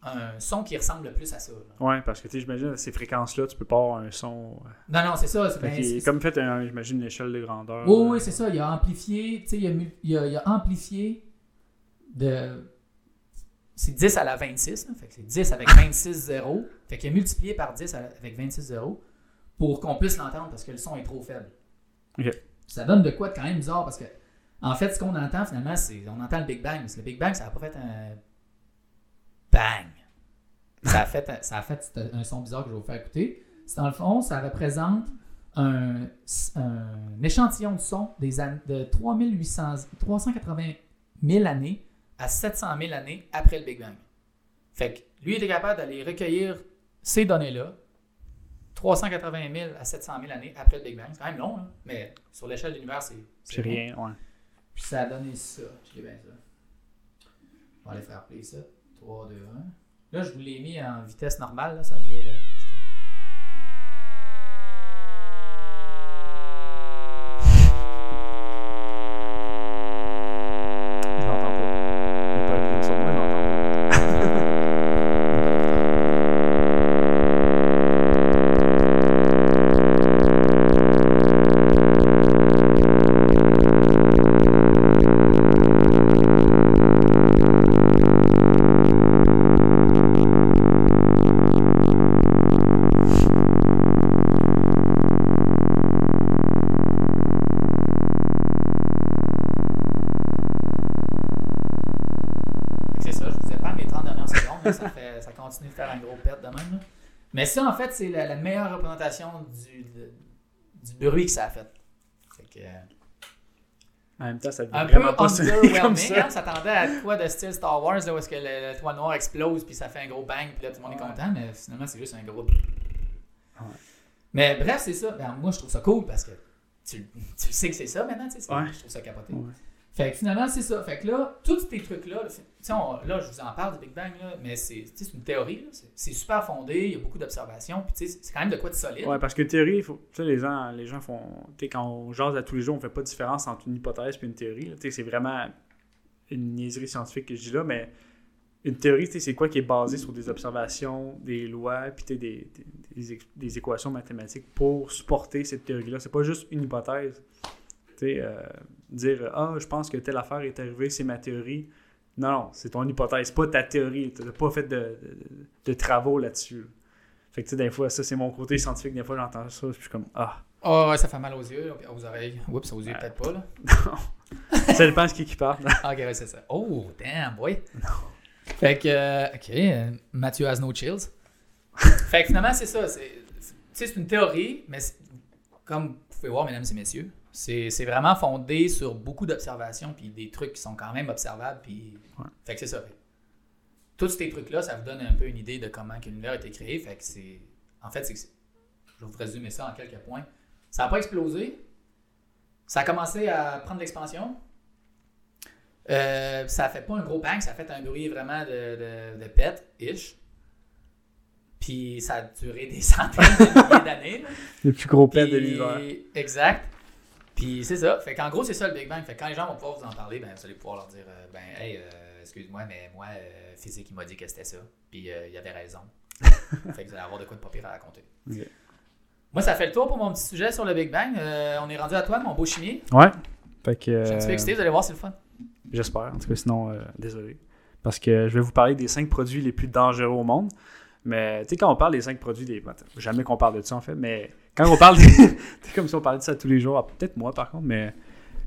un son qui ressemble le plus à ça. Oui, parce que tu sais, j'imagine ces fréquences-là, tu peux pas avoir un son. Non, non, c'est ça. C'est fait bien, c'est, comme fait, un, j'imagine, une échelle de grandeur. Oui, oui, c'est ça. Il a amplifié, tu sais, il a, il a, il a amplifié de. C'est dix à la vingt-six, là, fait que c'est dix avec vingt-six zéros. Fait qu'il a multiplié par dix avec vingt-six zéros pour qu'on puisse l'entendre parce que le son est trop faible. Okay. Ça donne de quoi de quand même bizarre parce que, en fait, ce qu'on entend finalement, c'est on entend le Big Bang. Parce que le Big Bang, ça n'a pas fait un bang. Ça a fait, ça a fait un son bizarre que je vais vous faire écouter. C'est dans le fond, ça représente un, un échantillon de son des an... de trois mille huit cents, trois cent quatre-vingt mille années à sept cent mille années après le Big Bang. Fait que lui, il était capable d'aller recueillir ces données-là trois cent quatre-vingt mille à sept cent mille années après le Big Bang. C'est quand même long, hein? Mais sur l'échelle de l'univers, c'est, c'est, c'est rien. Ouais. Puis ça a donné ça. Je l'ai bien ça. On va aller faire play ça. trois, deux, un. Là, je vous l'ai mis en vitesse normale. Là. Ça dure... de faire un gros pet de même. Là. Mais ça, en fait, c'est la, la meilleure représentation du, de, du bruit que ça a fait. Fait que, euh, en même temps, ça devient vraiment pas sonné comme ça. On s'attendait à quoi de style Star Wars, là, où est-ce que le, le toile noire explose, puis ça fait un gros bang, puis là, tout le monde est content, mais finalement, c'est juste un gros... Ouais. Mais bref, c'est ça. Ben, moi, je trouve ça cool, parce que tu, tu sais que c'est ça maintenant, tu sais. Ouais. Je trouve ça capoté. Ouais. Fait que finalement, c'est ça. Fait que là, tous ces trucs-là, on, là, je vous en parle du Big Bang, là, mais c'est, c'est une théorie. Là, c'est, c'est super fondé, il y a beaucoup d'observations, puis c'est, c'est quand même de quoi de solide. Oui, parce que théorie, faut, les gens, les gens font... Quand on jase à tous les jours, on fait pas de différence entre une hypothèse et une théorie. Là, c'est vraiment une niaiserie scientifique que je dis là, mais une théorie, c'est quoi qui est basé sur des observations, des lois, puis des, des, des, des équations mathématiques pour supporter cette théorie-là. C'est pas juste une hypothèse. Euh, dire « Ah, je pense que telle affaire est arrivée, c'est ma théorie. » Non, non, c'est ton hypothèse, pas ta théorie. Tu n'as pas fait de, de, de travaux là-dessus. Fait que tu sais, des fois, ça, c'est mon côté scientifique. Des fois, j'entends ça, puis je suis comme « Ah! » Ah, oh, ça fait mal aux yeux, aux oreilles. Oups, aux yeux, euh, peut-être pas, là. Non. Ça dépend de ce qui, qui parle. Ok, ouais, c'est ça. Oh, damn, boy! Non. Fait que, euh, ok, Mathieu has no chills. Fait que finalement, c'est ça. C'est, c'est, c'est, c'est une théorie, mais comme vous pouvez voir, mesdames et messieurs, C'est, c'est vraiment fondé sur beaucoup d'observations puis des trucs qui sont quand même observables. Puis... Ouais. Fait que c'est ça. Tous ces trucs-là, ça vous donne un peu une idée de comment que l'univers a été créé. Fait que c'est... En fait, c'est que c'est... je vais vous résumer ça en quelques points. Ça n'a pas explosé. Ça a commencé à prendre l'expansion. Euh, ça fait pas un gros bang. Ça fait un bruit vraiment de, de, de pet-ish. Puis ça a duré des centaines de milliers d'années. Le plus gros pet puis... de l'univers. Exact. Puis c'est ça. Fait qu'en gros, c'est ça le Big Bang. Fait que quand les gens vont pouvoir vous en parler, ben, vous allez pouvoir leur dire euh, « Ben, hey, euh, excuse-moi, mais moi, euh, physique, il m'a dit que c'était ça. » Puis euh, il avait raison. Fait que vous allez avoir de quoi de pas pire à raconter. Okay. Moi, ça fait le tour pour mon petit sujet sur le Big Bang. Euh, on est rendu à toi, mon beau Chimie. Ouais. Fait que... Euh, je suis un petit peu excité, vous allez voir, c'est le fun. J'espère. En tout cas, sinon, euh, désolé. Parce que je vais vous parler des cinq produits les plus dangereux au monde. Mais tu sais, quand on parle des cinq produits, des... jamais qu'on parle de ça en fait, mais quand on parle, des... c'est comme si on parlait de ça tous les jours, ah, peut-être moi par contre, mais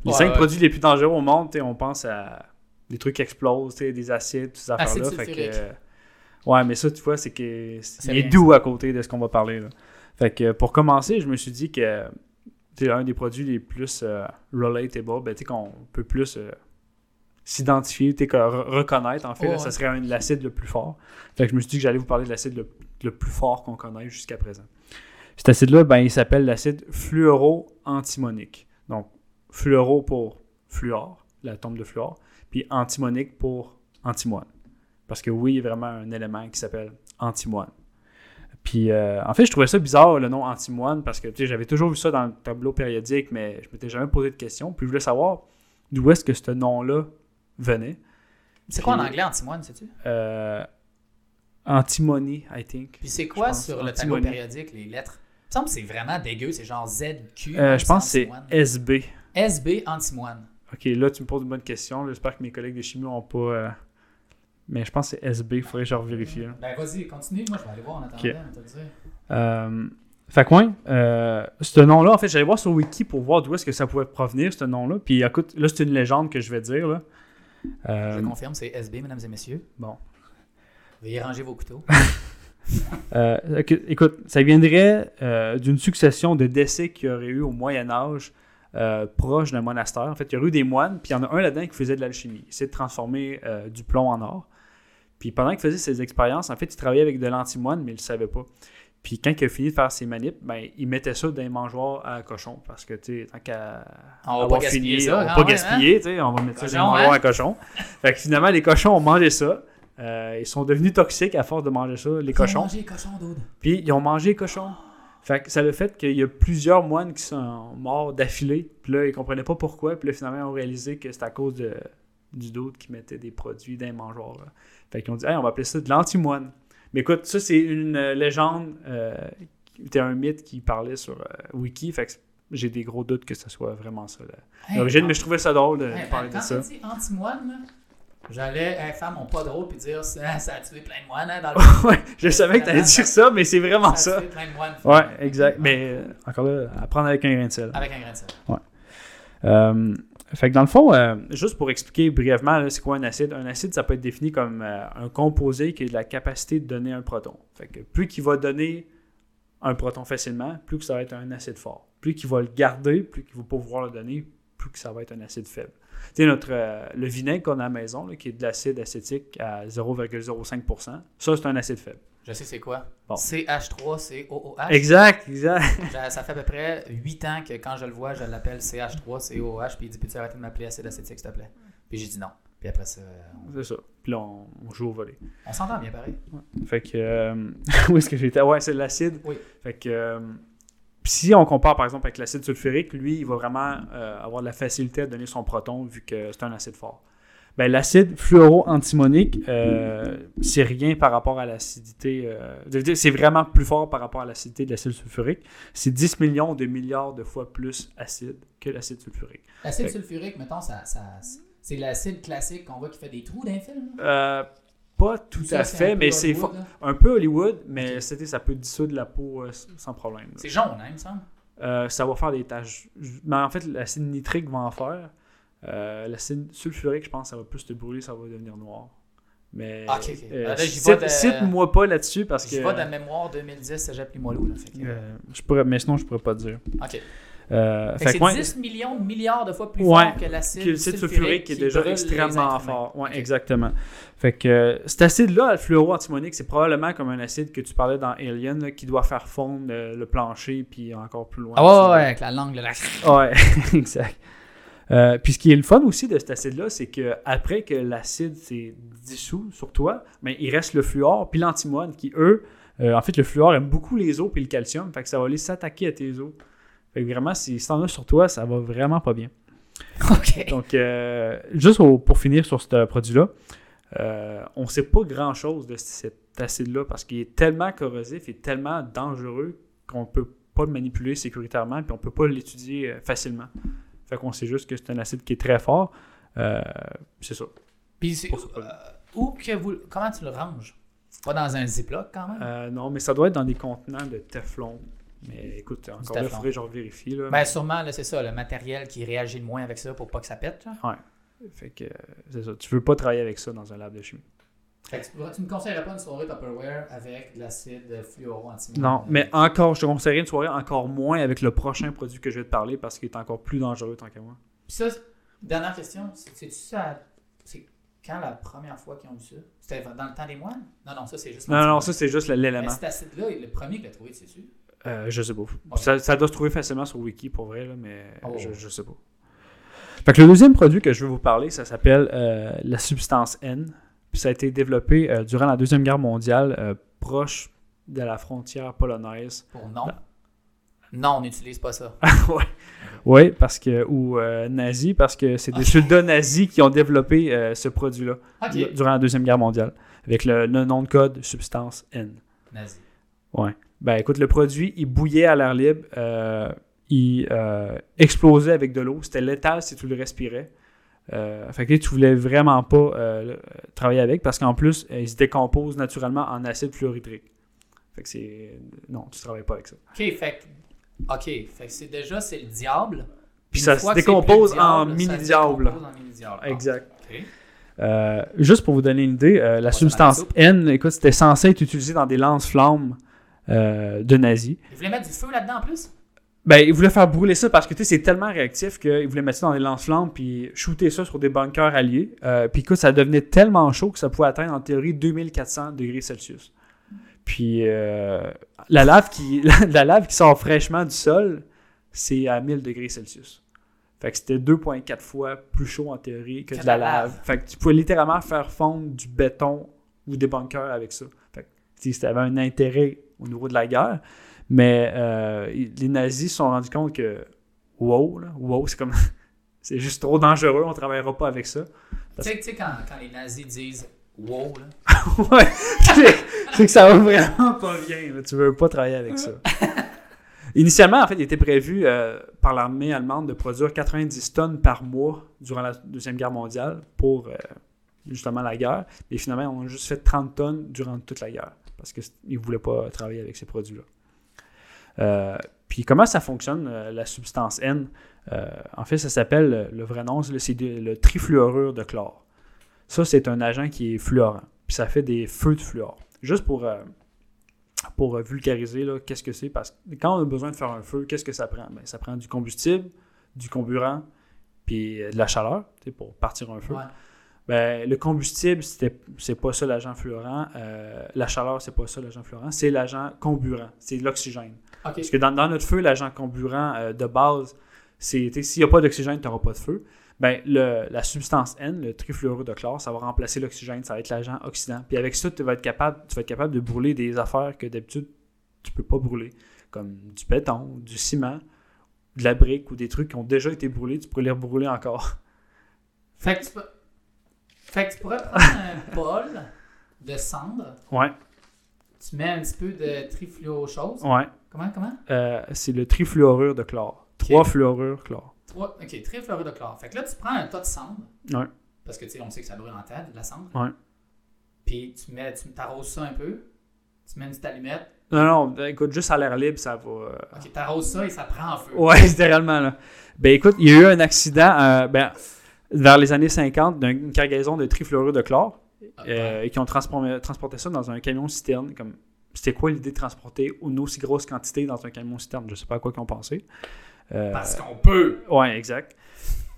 les ouais, cinq ouais. produits les plus dangereux au monde, on pense à des trucs qui explosent, des acides, toutes ces affaires-là. Fait que... Ouais, mais ça, tu vois, c'est que c'est il est doux ça. À côté de ce qu'on va parler. Là. Fait que pour commencer, je me suis dit que t'sais, un des produits les plus euh, relatable, ben, qu'on peut plus... Euh, s'identifier, t'es, reconnaître, en fait, oh, là, ouais. ça serait un, l'acide le plus fort. Fait que je me suis dit que j'allais vous parler de l'acide le, le plus fort qu'on connaît jusqu'à présent. Cet acide-là, ben, il s'appelle l'acide fluoro-antimonique. Donc, fluoro pour fluor, l'atome de fluor, puis antimonique pour antimoine. Parce que oui, il y a vraiment un élément qui s'appelle antimoine. Puis, euh, en fait, je trouvais ça bizarre, le nom antimoine, parce que, tu sais, j'avais toujours vu ça dans le tableau périodique, mais je m'étais jamais posé de questions. Puis, je voulais savoir d'où est-ce que ce nom-là venait. C'est puis, quoi en anglais, antimoine, sais-tu? Euh, antimony, I think. Puis, c'est quoi pense, sur le tableau périodique, les lettres? Il me semble que c'est vraiment dégueu, c'est genre Z Q. Euh, je pense que c'est S B. S B, antimoine. OK, là, tu me poses une bonne question. Là, j'espère que mes collègues de chimie n'ont pas... Euh... Mais je pense que c'est S B, il faudrait genre vérifier. Là. Ben vas-y, continue, moi je vais aller voir, on attendait, okay. On te le disait. Euh, fait que ouais, euh, ce nom-là, en fait, j'allais voir sur Wiki pour voir d'où est-ce que ça pouvait provenir, ce nom-là. Puis écoute, là c'est une légende que je vais dire. Là. Euh, je confirme, c'est S B, mesdames et messieurs. Bon. Veuillez ranger vos couteaux. euh, okay, écoute, ça viendrait euh, d'une succession de décès qu'il y aurait eu au Moyen-Âge. Euh, proche d'un monastère. En fait, il y aurait eu des moines, puis il y en a un là-dedans qui faisait de l'alchimie. Il essayait de transformer euh, du plomb en or. Puis pendant qu'il faisait ses expériences, en fait, il travaillait avec de l'antimoine, mais il ne le savait pas. Puis quand il a fini de faire ses manips, ben, il mettait ça dans les mangeoires à cochon, parce que, tu sais, tant qu'à on avoir fini, ça, on va pas gaspiller, tu sais, on va mettre cochon, ça dans les mangeoires hein? à cochon. Fait que finalement, les cochons ont mangé ça. Euh, ils sont devenus toxiques à force de manger ça, les ils cochons. Ils ont mangé les cochons, Dude. Puis ils ont mangé les cochons. Fait que ça le fait qu'il y a plusieurs moines qui sont morts d'affilée. Puis là, ils ne comprenaient pas pourquoi. Puis là, finalement, ils ont réalisé que c'était à cause de, du doute qui mettait des produits dans les mangeoires. Là. Fait qu'ils ont dit, hey, on va appeler ça de l'antimoine. Mais écoute, ça, c'est une légende. Euh, c'était un mythe qui parlait sur euh, Wiki. Fait que j'ai des gros doutes que ce soit vraiment ça. Hey, l'origine, mais je trouvais ça drôle de, hey, de parler de ça. Quand tu dis antimoine, là, j'allais hey, faire mon pas drôle puis dire ça, ça a tué plein de moines hein, dans le ouais, je savais que t'allais dire ça, mais c'est vraiment ça. Ça a tué plein de moines. Ouais, exact. Mais euh, encore là, à prendre avec un grain de sel. Avec un grain de sel. Ouais. Euh, fait que dans le fond, euh, juste pour expliquer brièvement, là, c'est quoi un acide? Un acide, ça peut être défini comme euh, un composé qui a de la capacité de donner un proton. Fait que plus qu'il va donner un proton facilement, plus que ça va être un acide fort. Plus qu'il va le garder, plus qu'il va pouvoir le donner, plus que ça va être un acide faible. Tu sais, notre, euh, le vinaigre qu'on a à la maison, là, qui est de l'acide acétique à zéro virgule zéro cinq pour cent, ça, c'est un acide faible. Je sais c'est quoi. Bon. C H trois C O O H. Exact, exact. Ça fait à peu près huit ans que quand je le vois, je l'appelle C H trois C O O H, puis il dit, peux-tu arrêter de m'appeler acide acétique, s'il te plaît? Puis j'ai dit non. Puis après ça... On... C'est ça. Puis là, on, on joue au volet. On s'entend bien, pareil. Ouais. Fait que... Euh... Où est-ce que j'étais? Ouais, c'est de l'acide. Oui. Fait que... Euh... Si on compare, par exemple, avec l'acide sulfurique, lui, il va vraiment euh, avoir de la facilité à donner son proton vu que c'est un acide fort. Bien, l'acide fluoro-antimonique, euh, c'est rien par rapport à l'acidité. Euh, c'est vraiment plus fort par rapport à l'acidité de l'acide sulfurique. C'est dix millions de milliards de fois plus acide que l'acide sulfurique. L'acide fait... sulfurique, mettons, ça, ça, c'est l'acide classique qu'on voit qui fait des trous dans les films? Euh... Pas tout ça, à fait, mais c'est fo- un peu Hollywood, mais okay. C'était, ça peut dissoudre la peau euh, sans problème. Là. C'est jaune, hein, il me semble. Euh, ça va faire des taches. Mais en fait, l'acide nitrique va en faire. Euh, l'acide sulfurique, je pense, ça va plus te brûler, ça va devenir noir. Mais okay, okay. Euh, Allez, cite, de... cite-moi pas là-dessus parce j'y que. Je vois de la mémoire deux mille dix, ça j'appuie moi l'eau. Euh, je pourrais, mais sinon, je pourrais pas te dire. Ok. Euh, fait fait c'est ouais, dix millions de milliards de fois plus ouais, fort que l'acide, que l'acide sulfurique qui est déjà extrêmement fort. Oui, okay. Exactement. Fait que euh, cet acide-là, le fluoro-antimonique, c'est probablement comme un acide que tu parlais dans Alien là, qui doit faire fondre euh, le plancher puis encore plus loin. Ah ouais, ouais, ouais, avec la langue de la... Ouais, exact. Euh, puis ce qui est le fun aussi de cet acide-là, c'est qu'après que l'acide s'est dissous sur toi, ben, il reste le fluor puis l'antimone qui, eux, euh, en fait, le fluor aime beaucoup les os puis le calcium, fait que ça va aller s'attaquer à tes os. Fait que vraiment, si t'en as sur toi, ça va vraiment pas bien. OK. Donc, euh, juste au, pour finir sur ce produit-là, euh, on sait pas grand-chose de cet acide-là parce qu'il est tellement corrosif et tellement dangereux qu'on peut pas le manipuler sécuritairement puis on peut pas l'étudier facilement. Fait qu'on sait juste que c'est un acide qui est très fort. Euh, c'est ça. Puis c'est... Euh, où que vous... Comment tu le ranges? Pas dans un Ziploc quand même? Euh, non, mais ça doit être dans des contenants de Teflon. Mais écoute, encore là, il faudrait que je vérifie. Là. Ben sûrement, là, c'est ça, le matériel qui réagit le moins avec ça pour pas que ça pète. Là. Ouais. Fait que euh, c'est ça. Tu veux pas travailler avec ça dans un lab de chimie. Fait que tu me conseillerais pas une soirée Tupperware avec de l'acide fluoro-antimonique? Non, mais encore, je te conseillerais une soirée encore moins avec le prochain produit que je vais te parler parce qu'il est encore plus dangereux tant qu'à moi. Puis ça, dernière question, c'est-tu ça... C'est... Quand la première fois qu'ils ont vu ça? C'était dans le temps des moines? Non, non, ça c'est juste... Non, non, ça c'est juste l'élément. Mais cet acide-là, le premier qu'il a trouvé, c'est sûr. Euh, je sais pas. Ouais. Ça, ça doit se trouver facilement sur Wiki, pour vrai, là, mais oh. je, je sais pas. Fait que le deuxième produit que je veux vous parler, ça s'appelle euh, la substance N. Puis ça a été développé euh, durant la Deuxième Guerre mondiale, euh, proche de la frontière polonaise. Pour non? Dans... Non, on n'utilise pas ça. Oui, ouais, parce que ou euh, nazis, parce que c'est des okay. soldats nazis qui ont développé euh, ce produit-là okay. durant la Deuxième Guerre mondiale, avec le, le nom de code substance N. Nazi. Oui. Ben écoute, le produit, il bouillait à l'air libre, euh, il euh, explosait avec de l'eau, c'était létal si tu le respirais. Euh, fait que tu voulais vraiment pas euh, travailler avec, parce qu'en plus, il se décompose naturellement en acide fluorhydrique. Fait que c'est... Non, tu travailles pas avec ça. OK, fait que, okay, fait que c'est déjà, c'est le diable. Puis ça, se décompose, diable, en ça se décompose en mini-diable. Exact. Okay. Euh, juste pour vous donner une idée, euh, la substance N, écoute, c'était censé être utilisée dans des lances-flammes euh, de nazis. Ils voulaient mettre du feu là-dedans en plus? Ben, ils voulaient faire brûler ça parce que tu sais, c'est tellement réactif qu'ils voulaient mettre ça dans des lance-flammes puis shooter ça sur des bunkers alliés. Euh, puis écoute, ça devenait tellement chaud que ça pouvait atteindre en théorie deux mille quatre cents degrés Celsius. Puis euh, la, lave qui, la lave qui sort fraîchement du sol, c'est à mille degrés Celsius. Fait que c'était deux virgule quatre fois plus chaud en théorie que, que de la, la lave. lave. Fait que tu pouvais littéralement faire fondre du béton ou des bunkers avec ça. Fait que ça avait un intérêt au niveau de la guerre. Mais euh, les nazis se sont rendus compte que wow, là, wow, c'est comme c'est juste trop dangereux, on ne travaillera pas avec ça. Parce... Tu sais, quand, quand les nazis disent wow, là. Ouais, c'est, c'est que ça va vraiment pas bien. Là, tu veux pas travailler avec ça. Initialement, en fait, il était prévu euh, par l'armée allemande de produire quatre-vingt-dix tonnes par mois durant la Deuxième Guerre mondiale pour euh, justement la guerre. Et finalement, on a juste fait trente tonnes durant toute la guerre parce qu'ils ne voulaient pas travailler avec ces produits-là. Euh, puis comment ça fonctionne, euh, la substance N? Euh, en fait, ça s'appelle, le vrai nom, c'est de, le trifluorure de chlore. Ça, c'est un agent qui est fluorant. Puis ça fait des feux de fluor. Juste pour... Euh, pour vulgariser, là, qu'est-ce que c'est? Parce que quand on a besoin de faire un feu, qu'est-ce que ça prend? Ben, ça prend du combustible, du comburant, puis de la chaleur, pour partir un feu. Ouais. Ben, le combustible, c'était, c'est pas ça l'agent fluorant. Euh, la chaleur, c'est pas ça l'agent fluorant. C'est l'agent comburant, c'est l'oxygène. Okay. Parce que dans, dans notre feu, l'agent comburant euh, de base, c'est s'il n'y a pas d'oxygène, tu n'auras pas de feu. Ben, le, la substance N, le trifluorure de chlore, ça va remplacer l'oxygène, ça va être l'agent oxydant. Puis avec ça, tu vas être capable, tu vas être capable de brûler des affaires que d'habitude, tu ne peux pas brûler, comme du béton, du ciment, de la brique ou des trucs qui ont déjà été brûlés, tu pourrais les brûler encore. Fait que tu, peux... fait que tu pourrais prendre un bol de cendre. Ouais. Tu mets un petit peu de trifluo chose. Ouais. Comment, comment? Euh, c'est le trifluorure de chlore. Okay. Trois fluorures chlore. Trois, ok, trifluorure de chlore. Fait que là, tu prends un tas de cendre. Ouais. Parce que, tu sais, on sait que ça brûle en tête, de la cendre. Ouais. Puis, tu mets, tu t'arroses ça un peu. Tu mets une petite allumette. Non, non, écoute, juste à l'air libre, ça va. Ok, t'arroses ça et ça prend en feu. Ouais, littéralement, là. Ben, écoute, il y a eu un accident euh, ben, vers les années cinquante d'une cargaison de trifluorure de chlore. Okay. Euh, et qui ont transporté ça dans un camion-citerne. Comme, c'était quoi l'idée de transporter une aussi grosse quantité dans un camion-citerne? Je sais pas à quoi qu'ils ont pensé. Euh, Parce qu'on peut! Ouais, exact.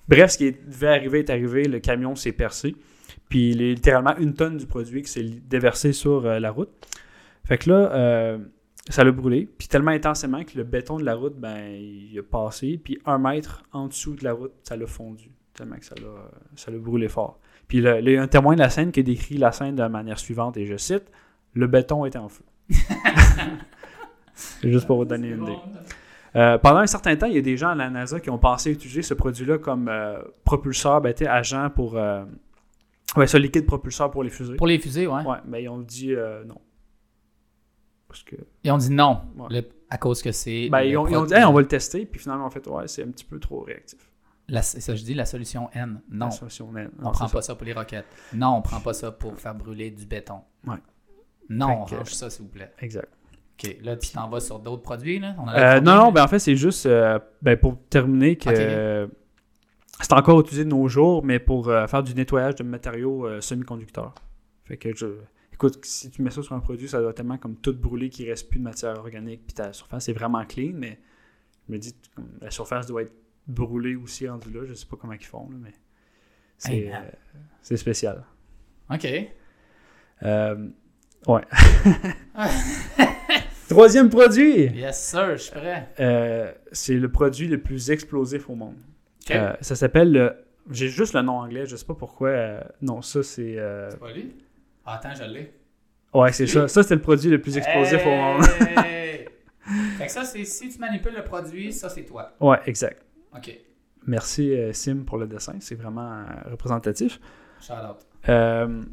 Bref, ce qui devait arriver est arrivé, le camion s'est percé, puis il y a littéralement une tonne du produit qui s'est déversé sur euh, la route. Fait que là, euh, ça l'a brûlé, puis tellement intensément que le béton de la route, ben, il a passé, puis un mètre en dessous de la route, ça l'a fondu, tellement que ça l'a, euh, ça l'a brûlé fort. Puis là, il y a un témoin de la scène qui a décrit la scène de la manière suivante, et je cite, « Le béton était en feu. » C'est juste pour vous donner une idée. Euh, pendant un certain temps, il y a des gens à la NASA qui ont pensé utiliser ce produit-là comme euh, propulseur, ben, agent pour... Euh, ouais, ce liquide propulseur pour les fusées. Pour les fusées, ouais. Ouais, mais ils ont dit euh, non. Parce que... Ils ont dit non, ouais. le, à cause que c'est... Ben, ils, ont, ils ont dit, hey, on va le tester, puis finalement, en fait, ouais, c'est un petit peu trop réactif. La, ça, je dis la solution N, non. La solution N. Non, on prend ça. pas ça pour les roquettes. Non, on prend pas ça pour faire brûler du béton. Ouais. Non, fait on range que... ça, s'il vous plaît. Exact. OK, là, tu t'en vas sur d'autres produits, là? On a euh, non, non, ben en fait, c'est juste euh, ben, pour terminer que okay. euh, c'est encore utilisé de nos jours, mais pour euh, faire du nettoyage de matériaux euh, semi-conducteurs. Fait que, je, écoute, si tu mets ça sur un produit, ça doit tellement comme tout brûler qu'il ne reste plus de matière organique, puis ta surface est vraiment clean, mais je me dis, la surface doit être brûlée aussi rendue là, je ne sais pas comment ils font, là, mais c'est, hey, euh, c'est spécial. OK. Euh, ouais. Troisième produit. Yes, sir, je suis prêt. Euh, c'est le produit le plus explosif au monde. Okay. Euh, ça s'appelle le... J'ai juste le nom anglais, je sais pas pourquoi. Euh... Non, ça, c'est... Euh... C'est pas lui? Ah, attends, je l'ai. Ouais, c'est lui? ça. Ça, c'est le produit le plus explosif hey! au monde. Fait que ça, c'est si tu manipules le produit, ça, c'est toi. Ouais, exact. OK. Merci, Sim, pour le dessin. C'est vraiment représentatif. Shout out. Euh,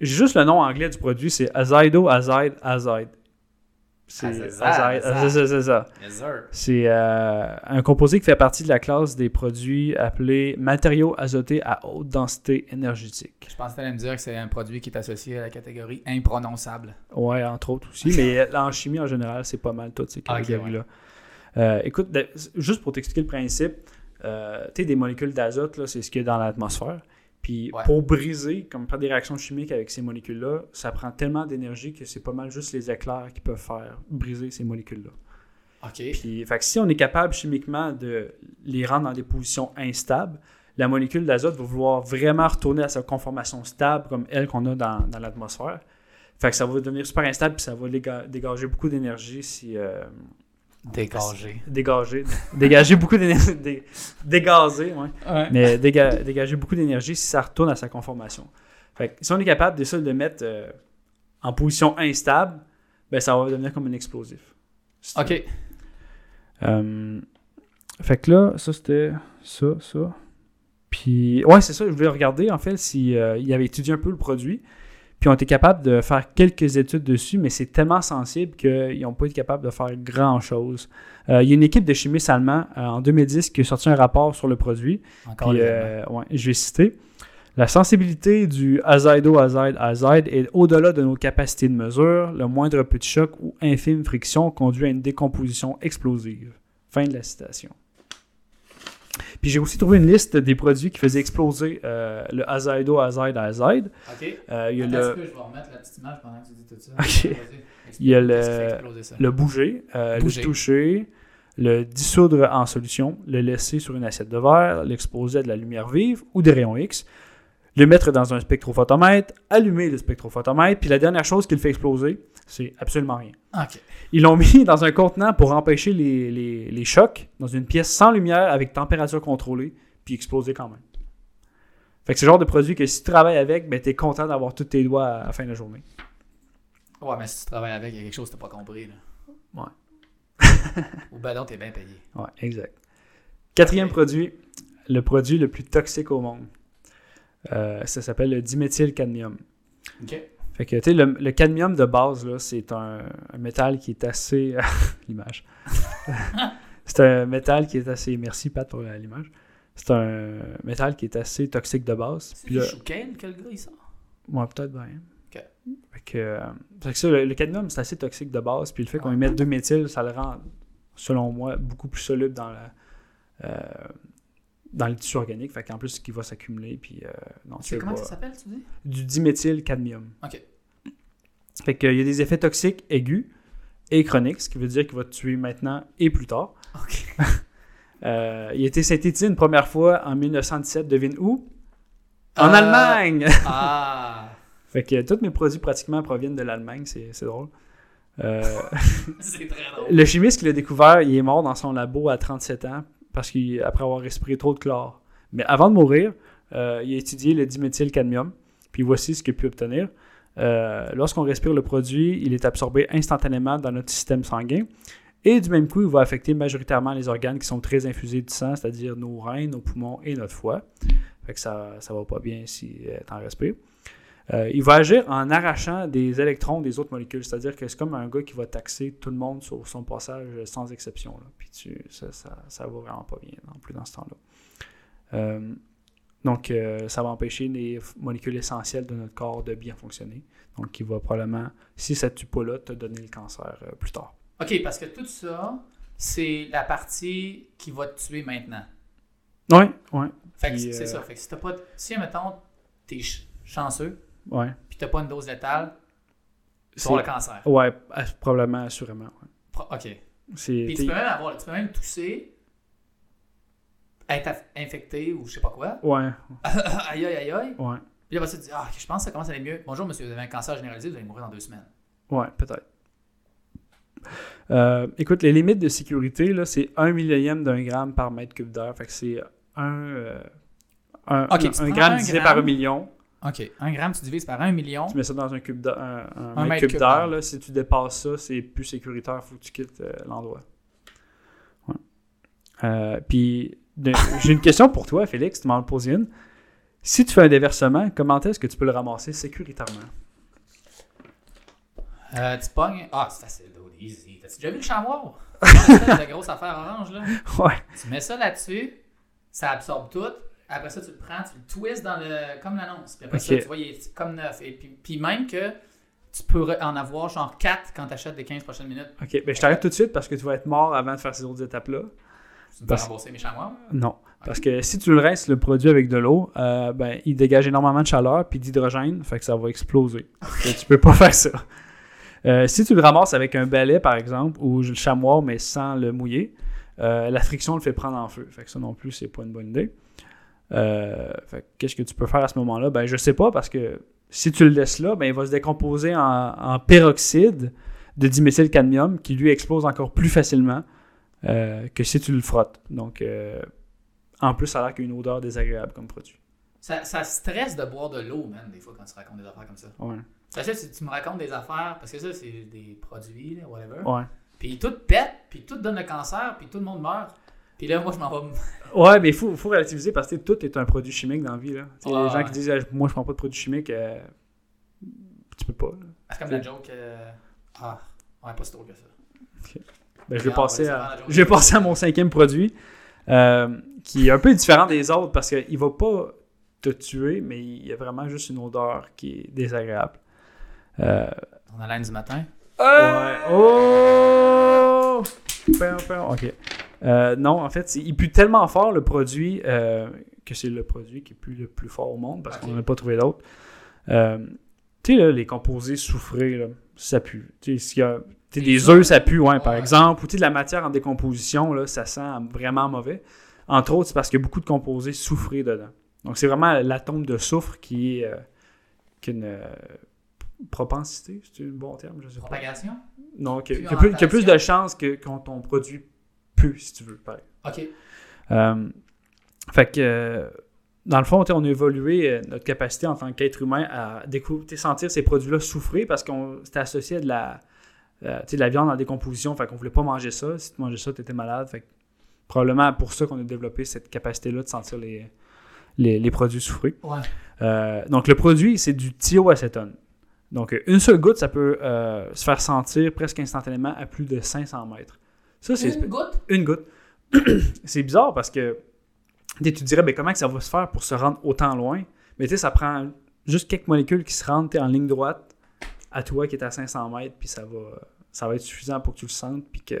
j'ai juste le nom anglais du produit. C'est azidoazide azide. C'est azide. C'est euh, un composé qui fait partie de la classe des produits appelés matériaux azotés à haute densité énergétique. Je pensais me dire que c'est un produit qui est associé à la catégorie imprononçable. Ouais, entre autres aussi. Mais en chimie, en général, c'est pas mal toutes ces catégories-là. Okay, ouais. euh, écoute, juste pour t'expliquer le principe, euh, tu sais, des molécules d'azote, là, c'est ce qu'il y a dans l'atmosphère. Puis ouais. pour briser, comme faire des réactions chimiques avec ces molécules-là, ça prend tellement d'énergie que c'est pas mal juste les éclairs qui peuvent faire briser ces molécules-là. OK. Puis, fait que si on est capable chimiquement de les rendre dans des positions instables, la molécule d'azote va vouloir vraiment retourner à sa conformation stable comme elle qu'on a dans, dans l'atmosphère. Fait que ça va devenir super instable puis ça va déga- dégager beaucoup d'énergie si... Euh, Dégager. Dégager. Dégager beaucoup d'énergie. Dé, dégazer, oui. Ouais. Mais déga, dégager beaucoup d'énergie si ça retourne à sa conformation. Fait que si on est capable de ça, de le mettre euh, en position instable, ben ça va devenir comme un explosif. C'est OK. Euh, fait que là, ça c'était ça, ça. Puis, ouais, c'est ça. Je voulais regarder en fait s'il euh, il avait étudié un peu le produit. Puis on était capable de faire quelques études dessus, mais c'est tellement sensible qu'ils n'ont pas été capables de faire grand-chose. Euh, il y a une équipe de chimistes allemands euh, en deux mille dix qui a sorti un rapport sur le produit. Encore puis, euh, ouais, je vais citer. La sensibilité du azidoazide azide est au-delà de nos capacités de mesure. Le moindre petit choc ou infime friction conduit à une décomposition explosive. Fin de la citation. Puis j'ai aussi trouvé une liste des produits qui faisaient exploser euh, le azidoazide azide. OK. Euh, il y a le... Je vais remettre la petite image pendant que tu dis tout ça. OK. Il y a le, le bouger, euh, bouger, le toucher, le dissoudre en solution, le laisser sur une assiette de verre, l'exposer à de la lumière vive ou des rayons X, le mettre dans un spectrophotomètre, allumer le spectrophotomètre, puis la dernière chose qu'il fait exploser, c'est absolument rien. Okay. Ils l'ont mis dans un contenant pour empêcher les, les, les chocs, dans une pièce sans lumière, avec température contrôlée, puis exploser quand même. Fait que c'est le genre de produit que si tu travailles avec, ben t'es content d'avoir tous tes doigts à la fin de la journée. Ouais, mais si tu travailles avec, il y a quelque chose que t'as pas compris, là. Ouais. Ou ben non, t'es bien payé. Ouais, exact. Quatrième okay. produit, le produit le plus toxique au monde. Euh, ça s'appelle le diméthylcadmium. OK. Fait que, tu sais, le, le cadmium de base, là, c'est un, un métal qui est assez... l'image. C'est un métal qui est assez... Merci, Pat, pour l'image. C'est un métal qui est assez toxique de base. C'est du chouquel que le gars, il sort? Ouais, peut-être bien. OK. Fait que, euh, fait que ça, le, le cadmium, c'est assez toxique de base. Puis le fait qu'on y mette deux méthyls, ça le rend, selon moi, beaucoup plus soluble dans la... Euh, dans les tissus organiques, fait qu'en plus, qui va s'accumuler, puis... Euh, non, c'est comment pas... ça s'appelle, tu dis? Du diméthylcadmium. OK. Fait qu'il y a des effets toxiques aigus et chroniques, ce qui veut dire qu'il va te tuer maintenant et plus tard. OK. euh, il a été synthétisé une première fois en mille neuf cent dix-sept, devine où? En euh... Allemagne! Ah! Fait que tous mes produits, pratiquement, proviennent de l'Allemagne, c'est, c'est drôle. Euh... c'est très drôle. Le chimiste qui l'a découvert, il est mort dans son labo à trente-sept ans, parce qu'après avoir respiré trop de chlore. Mais avant de mourir, euh, il a étudié le diméthylcadmium, puis voici ce qu'il a pu obtenir. Euh, lorsqu'on respire le produit, il est absorbé instantanément dans notre système sanguin, et du même coup, il va affecter majoritairement les organes qui sont très infusés du sang, c'est-à-dire nos reins, nos poumons et notre foie. Fait que ça ne va pas bien si euh, t'en respires. Euh, il va agir en arrachant des électrons des autres molécules, c'est-à-dire que c'est comme un gars qui va taxer tout le monde sur son passage sans exception, là. Puis tu, ça, ça, ça va vraiment pas bien non plus dans ce temps-là. Euh, donc, euh, ça va empêcher les molécules essentielles de notre corps de bien fonctionner. Donc, il va probablement, si ça ne tue pas là, te donner le cancer euh, plus tard. OK, parce que tout ça, c'est la partie qui va te tuer maintenant. Oui, oui. Fait que Puis, c'est euh... ça. Fait que si t'as pas, si, mettons, t'es ch- chanceux, ouais. Puis t'as pas une dose létale pour le cancer. Ouais, probablement, assurément. Ouais. Pro- OK. C'est... Puis tu peux même avoir, tu peux même tousser, être aff- infecté ou je sais pas quoi. Ouais. aïe, aïe, aïe, aïe. Ouais. Puis là, tu te dis, ah, je pense que ça commence à aller mieux. Bonjour, monsieur, vous avez un cancer généralisé, vous allez mourir dans deux semaines. Ouais, peut-être. Euh, écoute, les limites de sécurité, là, c'est un millième d'un gramme par mètre cube d'heure. Fait que c'est un, euh, un, okay, un, un gramme divisé gramme... par un million. OK. Un gramme, tu divises par un million. Tu mets ça dans un cube d'heure. Un, un, un mètre, mètre cube d'heure, là, si tu dépasses ça, c'est plus sécuritaire. Faut que tu quittes euh, l'endroit. Ouais. Euh, puis, de... j'ai une question pour toi, Félix. Tu m'en poses une. Si tu fais un déversement, comment est-ce que tu peux le ramasser sécuritairement? Euh, tu pognes. Ah, c'est facile, easy. T'as-tu déjà vu le chamois? C'est la grosse affaire orange, là. Ouais. Tu mets ça là-dessus, ça absorbe tout. Après ça, tu le prends, tu le twists dans le... comme l'annonce. Puis après okay. ça, tu vois, il est comme neuf. Et puis, puis même que tu peux en avoir genre quatre quand tu achètes les quinze prochaines minutes. OK, ben je t'arrête tout de suite parce que tu vas être mort avant de faire ces autres étapes-là. Tu dois rembourser mes chamois? Non. Parce que si tu le rinces le produit avec de l'eau, euh, ben, il dégage énormément de chaleur puis d'hydrogène, fait que ça va exploser. Okay. Donc, tu peux pas faire ça. Euh, si tu le ramasses avec un balai, par exemple, ou le chamois, mais sans le mouiller, euh, la friction le fait prendre en feu. Fait que ça non plus, c'est pas une bonne idée. Euh, fait que qu'est-ce que tu peux faire à ce moment-là? Ben, je sais pas, parce que si tu le laisses là, ben, il va se décomposer en, en peroxyde de diméthylcadmium qui lui explose encore plus facilement euh, que si tu le frottes. Donc... Euh, en plus, ça a l'air qu'il y a une odeur désagréable comme produit. Ça, ça stresse de boire de l'eau, man, des fois, quand tu racontes des affaires comme ça. Ouais. Parce que si tu me racontes des affaires, parce que ça, c'est des produits, là, whatever. Ouais. Puis tout pète, puis tout donne le cancer, puis tout le monde meurt. Puis là, moi, je m'en vais. Ouais, mais il faut, faut relativiser parce que tout est un produit chimique dans la vie, là. Oh, les ouais. gens qui disent, ah, moi, je prends pas de produits chimiques, euh, tu peux pas. Là. C'est comme la joke. Euh... Ah, ouais, pas si drôle que ça. Okay. Ben, je, vais passer à... je vais passer à mon cinquième produit. Euh, qui est un peu différent des autres parce qu'il va pas te tuer, mais il y a vraiment juste une odeur qui est désagréable. Euh... On a l'air du matin? Euh... Ouais. Oh! OK. Euh, non, en fait, il pue tellement fort le produit euh, que c'est le produit qui pue le plus fort au monde parce okay. qu'on n'a pas trouvé d'autre. Euh, tu sais, là, les composés soufrés, là, ça pue. Tu sais, s'il y a... T'sais, des œufs, ça pue, ouais, par ouais. exemple. Ou de la matière en décomposition, là, ça sent vraiment mauvais. Entre autres, c'est parce qu'il y a beaucoup de composés soufrés dedans. Donc, c'est vraiment l'atome de soufre qui est euh, qui a une euh, propensité, c'est un bon terme, je sais pas. Propagation? Non, qui a plus, plus, plus de chances que quand on produit pue, si tu veux. Pareil. OK. Euh, fait que, euh, dans le fond, on a évolué notre capacité en tant qu'être humain à découvrir, sentir ces produits-là soufrés parce que c'était associé à de la... Euh, tu sais, la viande en décomposition, fait qu'on voulait pas manger ça. Si tu mangeais ça, tu étais malade. Fait que probablement pour ça qu'on a développé cette capacité-là de sentir les, les, les produits soufrés. Ouais. Euh, donc, le produit, c'est du thioacétone. Donc, une seule goutte, ça peut euh, se faire sentir presque instantanément à plus de cinq cents mètres. Ça, c'est une goutte? Une goutte. C'est bizarre parce que tu te dirais, ben, comment que ça va se faire pour se rendre autant loin? Mais tu sais, ça prend juste quelques molécules qui se rendent t'es en ligne droite à toi qui est à cinq cents mètres, puis ça va... Ça va être suffisant pour que tu le sentes puis que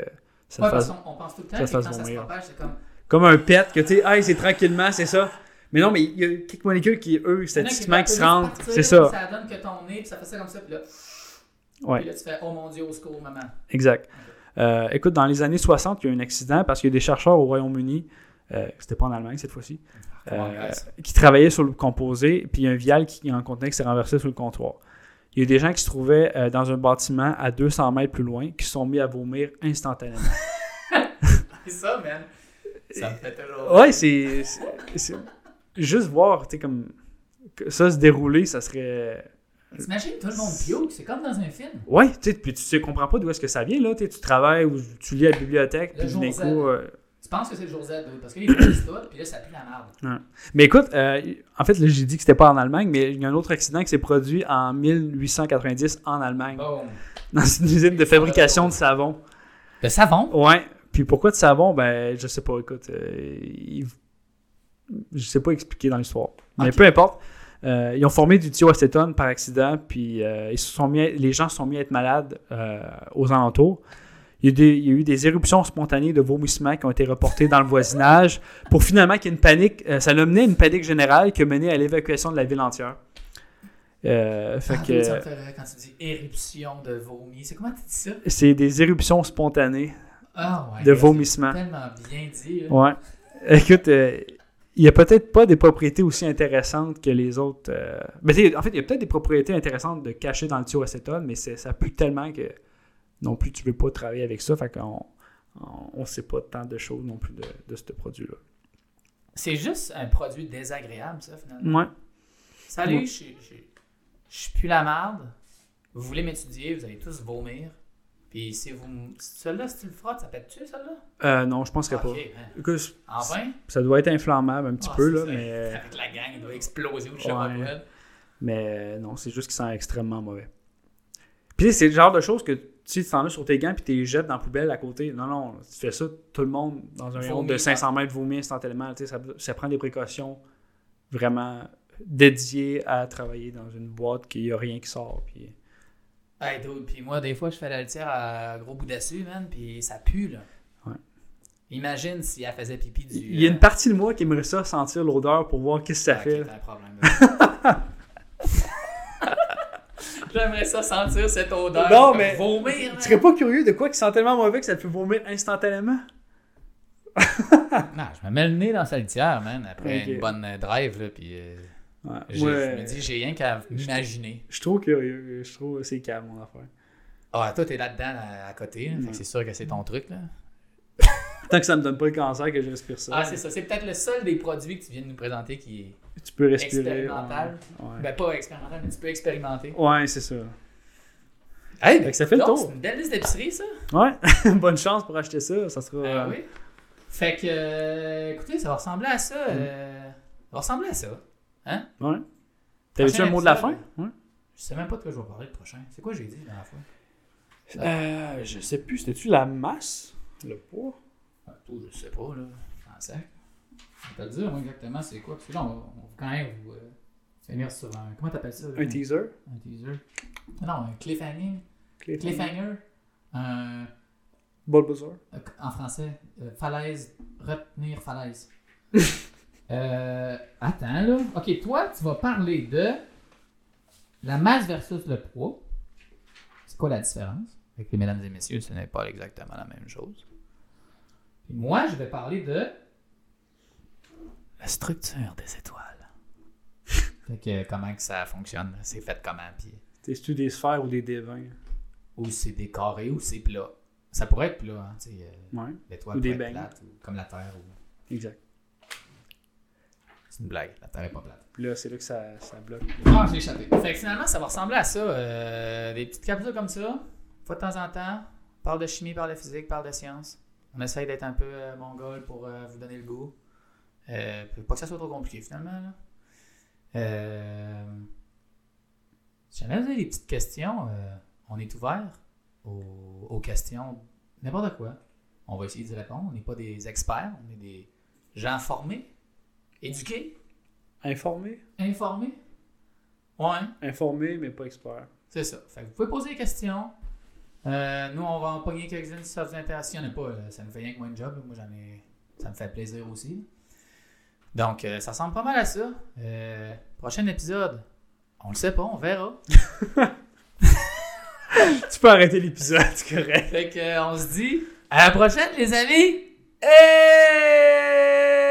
ça ouais, te fasse. On pense tout le temps que, que quand ça se propage, c'est comme. Comme un pet, que tu sais, hey, c'est tranquillement, c'est ça. Mais non, mais il y a quelques molécules qui, eux, statistiquement, qui, qui se rentrent. C'est ça. Ça donne que ton nez, puis ça fait ça comme ça, puis là. Ouais. Puis là, tu fais, oh mon Dieu, au secours, maman. Exact. Okay. Euh, écoute, dans les années soixante, il y a eu un accident parce qu'il y a des chercheurs au Royaume-Uni, euh, c'était pas en Allemagne cette fois-ci, ah, euh, qui travaillaient sur le composé, puis il y a un vial qui en contenait qui s'est renversé sur le comptoir. Il y a des gens qui se trouvaient euh, dans un bâtiment à deux cents mètres plus loin qui se sont mis à vomir instantanément. C'est ça, man. Ça me fait toujours... Ouais, c'est... c'est, c'est... Juste voir, tu sais, comme... Ça se dérouler, ça serait... T'imagines tout le monde bio, c'est comme dans un film. Ouais, tu sais, puis tu ne comprends pas d'où est-ce que ça vient, là. Tu travailles ou tu lis à la bibliothèque, puis d'un coup... Euh... Tu penses que c'est le jour Z, parce que les gens disent tout, puis là, ça pue la merde. Ouais. Mais écoute, euh, en fait, là, j'ai dit que c'était pas en Allemagne, mais il y a un autre accident qui s'est produit en mille huit cent quatre-vingt-dix en Allemagne. Oh. Dans une usine de fabrication de savon. De savon? Ouais. Puis pourquoi de savon? Ben, je sais pas, écoute, euh, ils... je sais pas expliquer dans l'histoire. Mais okay. peu importe. Euh, ils ont formé du thioacétone par accident, puis euh, ils se sont mis à... les gens se sont mis à être malades euh, aux alentours. Il y, a des, il y a eu des éruptions spontanées de vomissements qui ont été reportées dans le voisinage pour finalement qu'il y ait une panique. Euh, ça l'a mené à une panique générale qui a mené à l'évacuation de la ville entière. Euh, fait ah, que, ça me fait rire quand tu dis éruption de vomi, c'est comment tu dis ça? C'est des éruptions spontanées ah, ouais, de vomissements. C'est tellement bien dit. Hein? Ouais. Écoute, euh, il n'y a peut-être pas des propriétés aussi intéressantes que les autres. Euh... Mais en fait, il y a peut-être des propriétés intéressantes de cacher dans le thioacétone, mais c'est, ça pue tellement que non plus, tu ne veux pas travailler avec ça. Fait qu'on ne sait pas tant de choses non plus de, de ce produit-là. C'est juste un produit désagréable, ça, finalement. Ouais. Salut, ouais. je, je, je suis plus la merde. Vous voulez m'étudier, vous allez tous vomir. Puis si vous... Celle-là, si tu le frottes, ça pète-tu, celle-là? Euh, non, je penserais okay, pas. Que, enfin? Ça doit être inflammable un petit ah, peu, là, ça. Mais... Avec la gang, il doit exploser au cheval. Ouais. Mais non, c'est juste qu'il sent extrêmement mauvais. Puis c'est le genre de choses que... Tu sais, tu t'en as sur tes gants puis tu les jettes dans la poubelle à côté. Non, non, tu fais ça, tout le monde, dans un rayon de cinq cents mètres, vomit instantanément. Tu sais, ça, ça prend des précautions vraiment dédiées à travailler dans une boîte qu'il n'y a rien qui sort. Puis... Hey, dude, puis moi, des fois, je fais la litière à gros bout d'assu, man, puis ça pue, là. Ouais. Imagine si elle faisait pipi du... Il y a une partie de moi qui aimerait ça sentir l'odeur pour voir qu'est-ce que ça ah, fait. Okay, t'as un problème, j'aimerais ça sentir cette odeur. Non, mais vomir. Tu serais pas curieux de quoi qui sent tellement mauvais que ça te fait vomir instantanément? Non, je me mets le nez dans sa litière, man, après okay. une bonne drive, là, puis euh, ouais. je ouais. me dis, j'ai rien qu'à imaginer. Je suis trop curieux, je trouve c'est calme, mon affaire. Ah, toi, t'es là-dedans, à, à côté, là, mm. fait que c'est sûr que c'est ton truc, là. Tant que ça me donne pas le cancer que je respire ça. Ah, c'est ça. C'est peut-être le seul des produits que tu viens de nous présenter qui est... Tu peux respirer. Expérimental. Ouais, ouais. Ben, pas expérimental, mais tu peux expérimenter. Ouais, c'est ça. Hey, fait que ça fait donc, le tour. C'est une belle liste d'épicerie, ça. Ouais. Bonne chance pour acheter ça. Ça sera. Euh, oui. Fait que, euh, écoutez, ça va ressembler à ça. Euh, ça va ressembler à ça. Hein? Ouais. T'avais-tu un mot de la fin? Ouais. Je sais même pas de quoi je vais parler le prochain. C'est quoi j'ai dit la dernière fois? Euh, je sais plus. C'était-tu la masse? Le poids? Le poids, je sais pas, là. En sac. Je vais te dire, moi, exactement, c'est quoi? Parce que là, on va, on va quand même vous euh, finir sur un... Comment t'appelles ça? Un, un teaser. Un teaser. Non, un cliffhanger. Cliffhanger. cliffhanger. Un... Bulbasaur. En français, euh, falaise. Retenir falaise. euh, attends, là. OK, toi, tu vas parler de la masse versus le poids. C'est quoi la différence? Avec les mesdames et messieurs, ce n'est pas exactement la même chose. Puis moi, je vais parler de... la structure des étoiles. Fait que comment que ça fonctionne, c'est fait comment, puis... C'est-tu des sphères ou des dévins? Ou c'est des carrés ou c'est plat. Ça pourrait être plat, hein, tu sais. Ouais. L'étoile ou des bangs. Plate, ou comme la Terre. Ou... Exact. C'est une blague, la Terre n'est pas plate. Puis là, c'est là que ça, ça bloque. Ah, j'ai échappé. Fait que finalement, ça va ressembler à ça. Euh, des petites capsules comme ça, une fois de temps en temps. Parle de chimie, parle de physique, parle de science. On essaye d'être un peu euh, mongol pour euh, vous donner le goût. Euh, pas que ça soit trop compliqué finalement là. Euh, si jamais vous avez des petites questions, euh, on est ouvert aux, aux questions, n'importe quoi. On va essayer d'y répondre. On n'est pas des experts, on est des gens formés, éduqués, informés. Informés. Ouais. Informés, mais pas experts. C'est ça. Fait que vous pouvez poser des questions. Euh, nous, on va en pogner quelques-unes si ça vous intéresse. Il n'y en a pas, là. Ça me fait rien que moi une job. Là. Moi, j'en ai. Ça me fait plaisir aussi. Donc, euh, ça ressemble pas mal à ça. Euh, prochain épisode, on le sait pas, on verra. Tu peux arrêter l'épisode, c'est correct. Fait qu'on se dit à la prochaine, les amis. Et...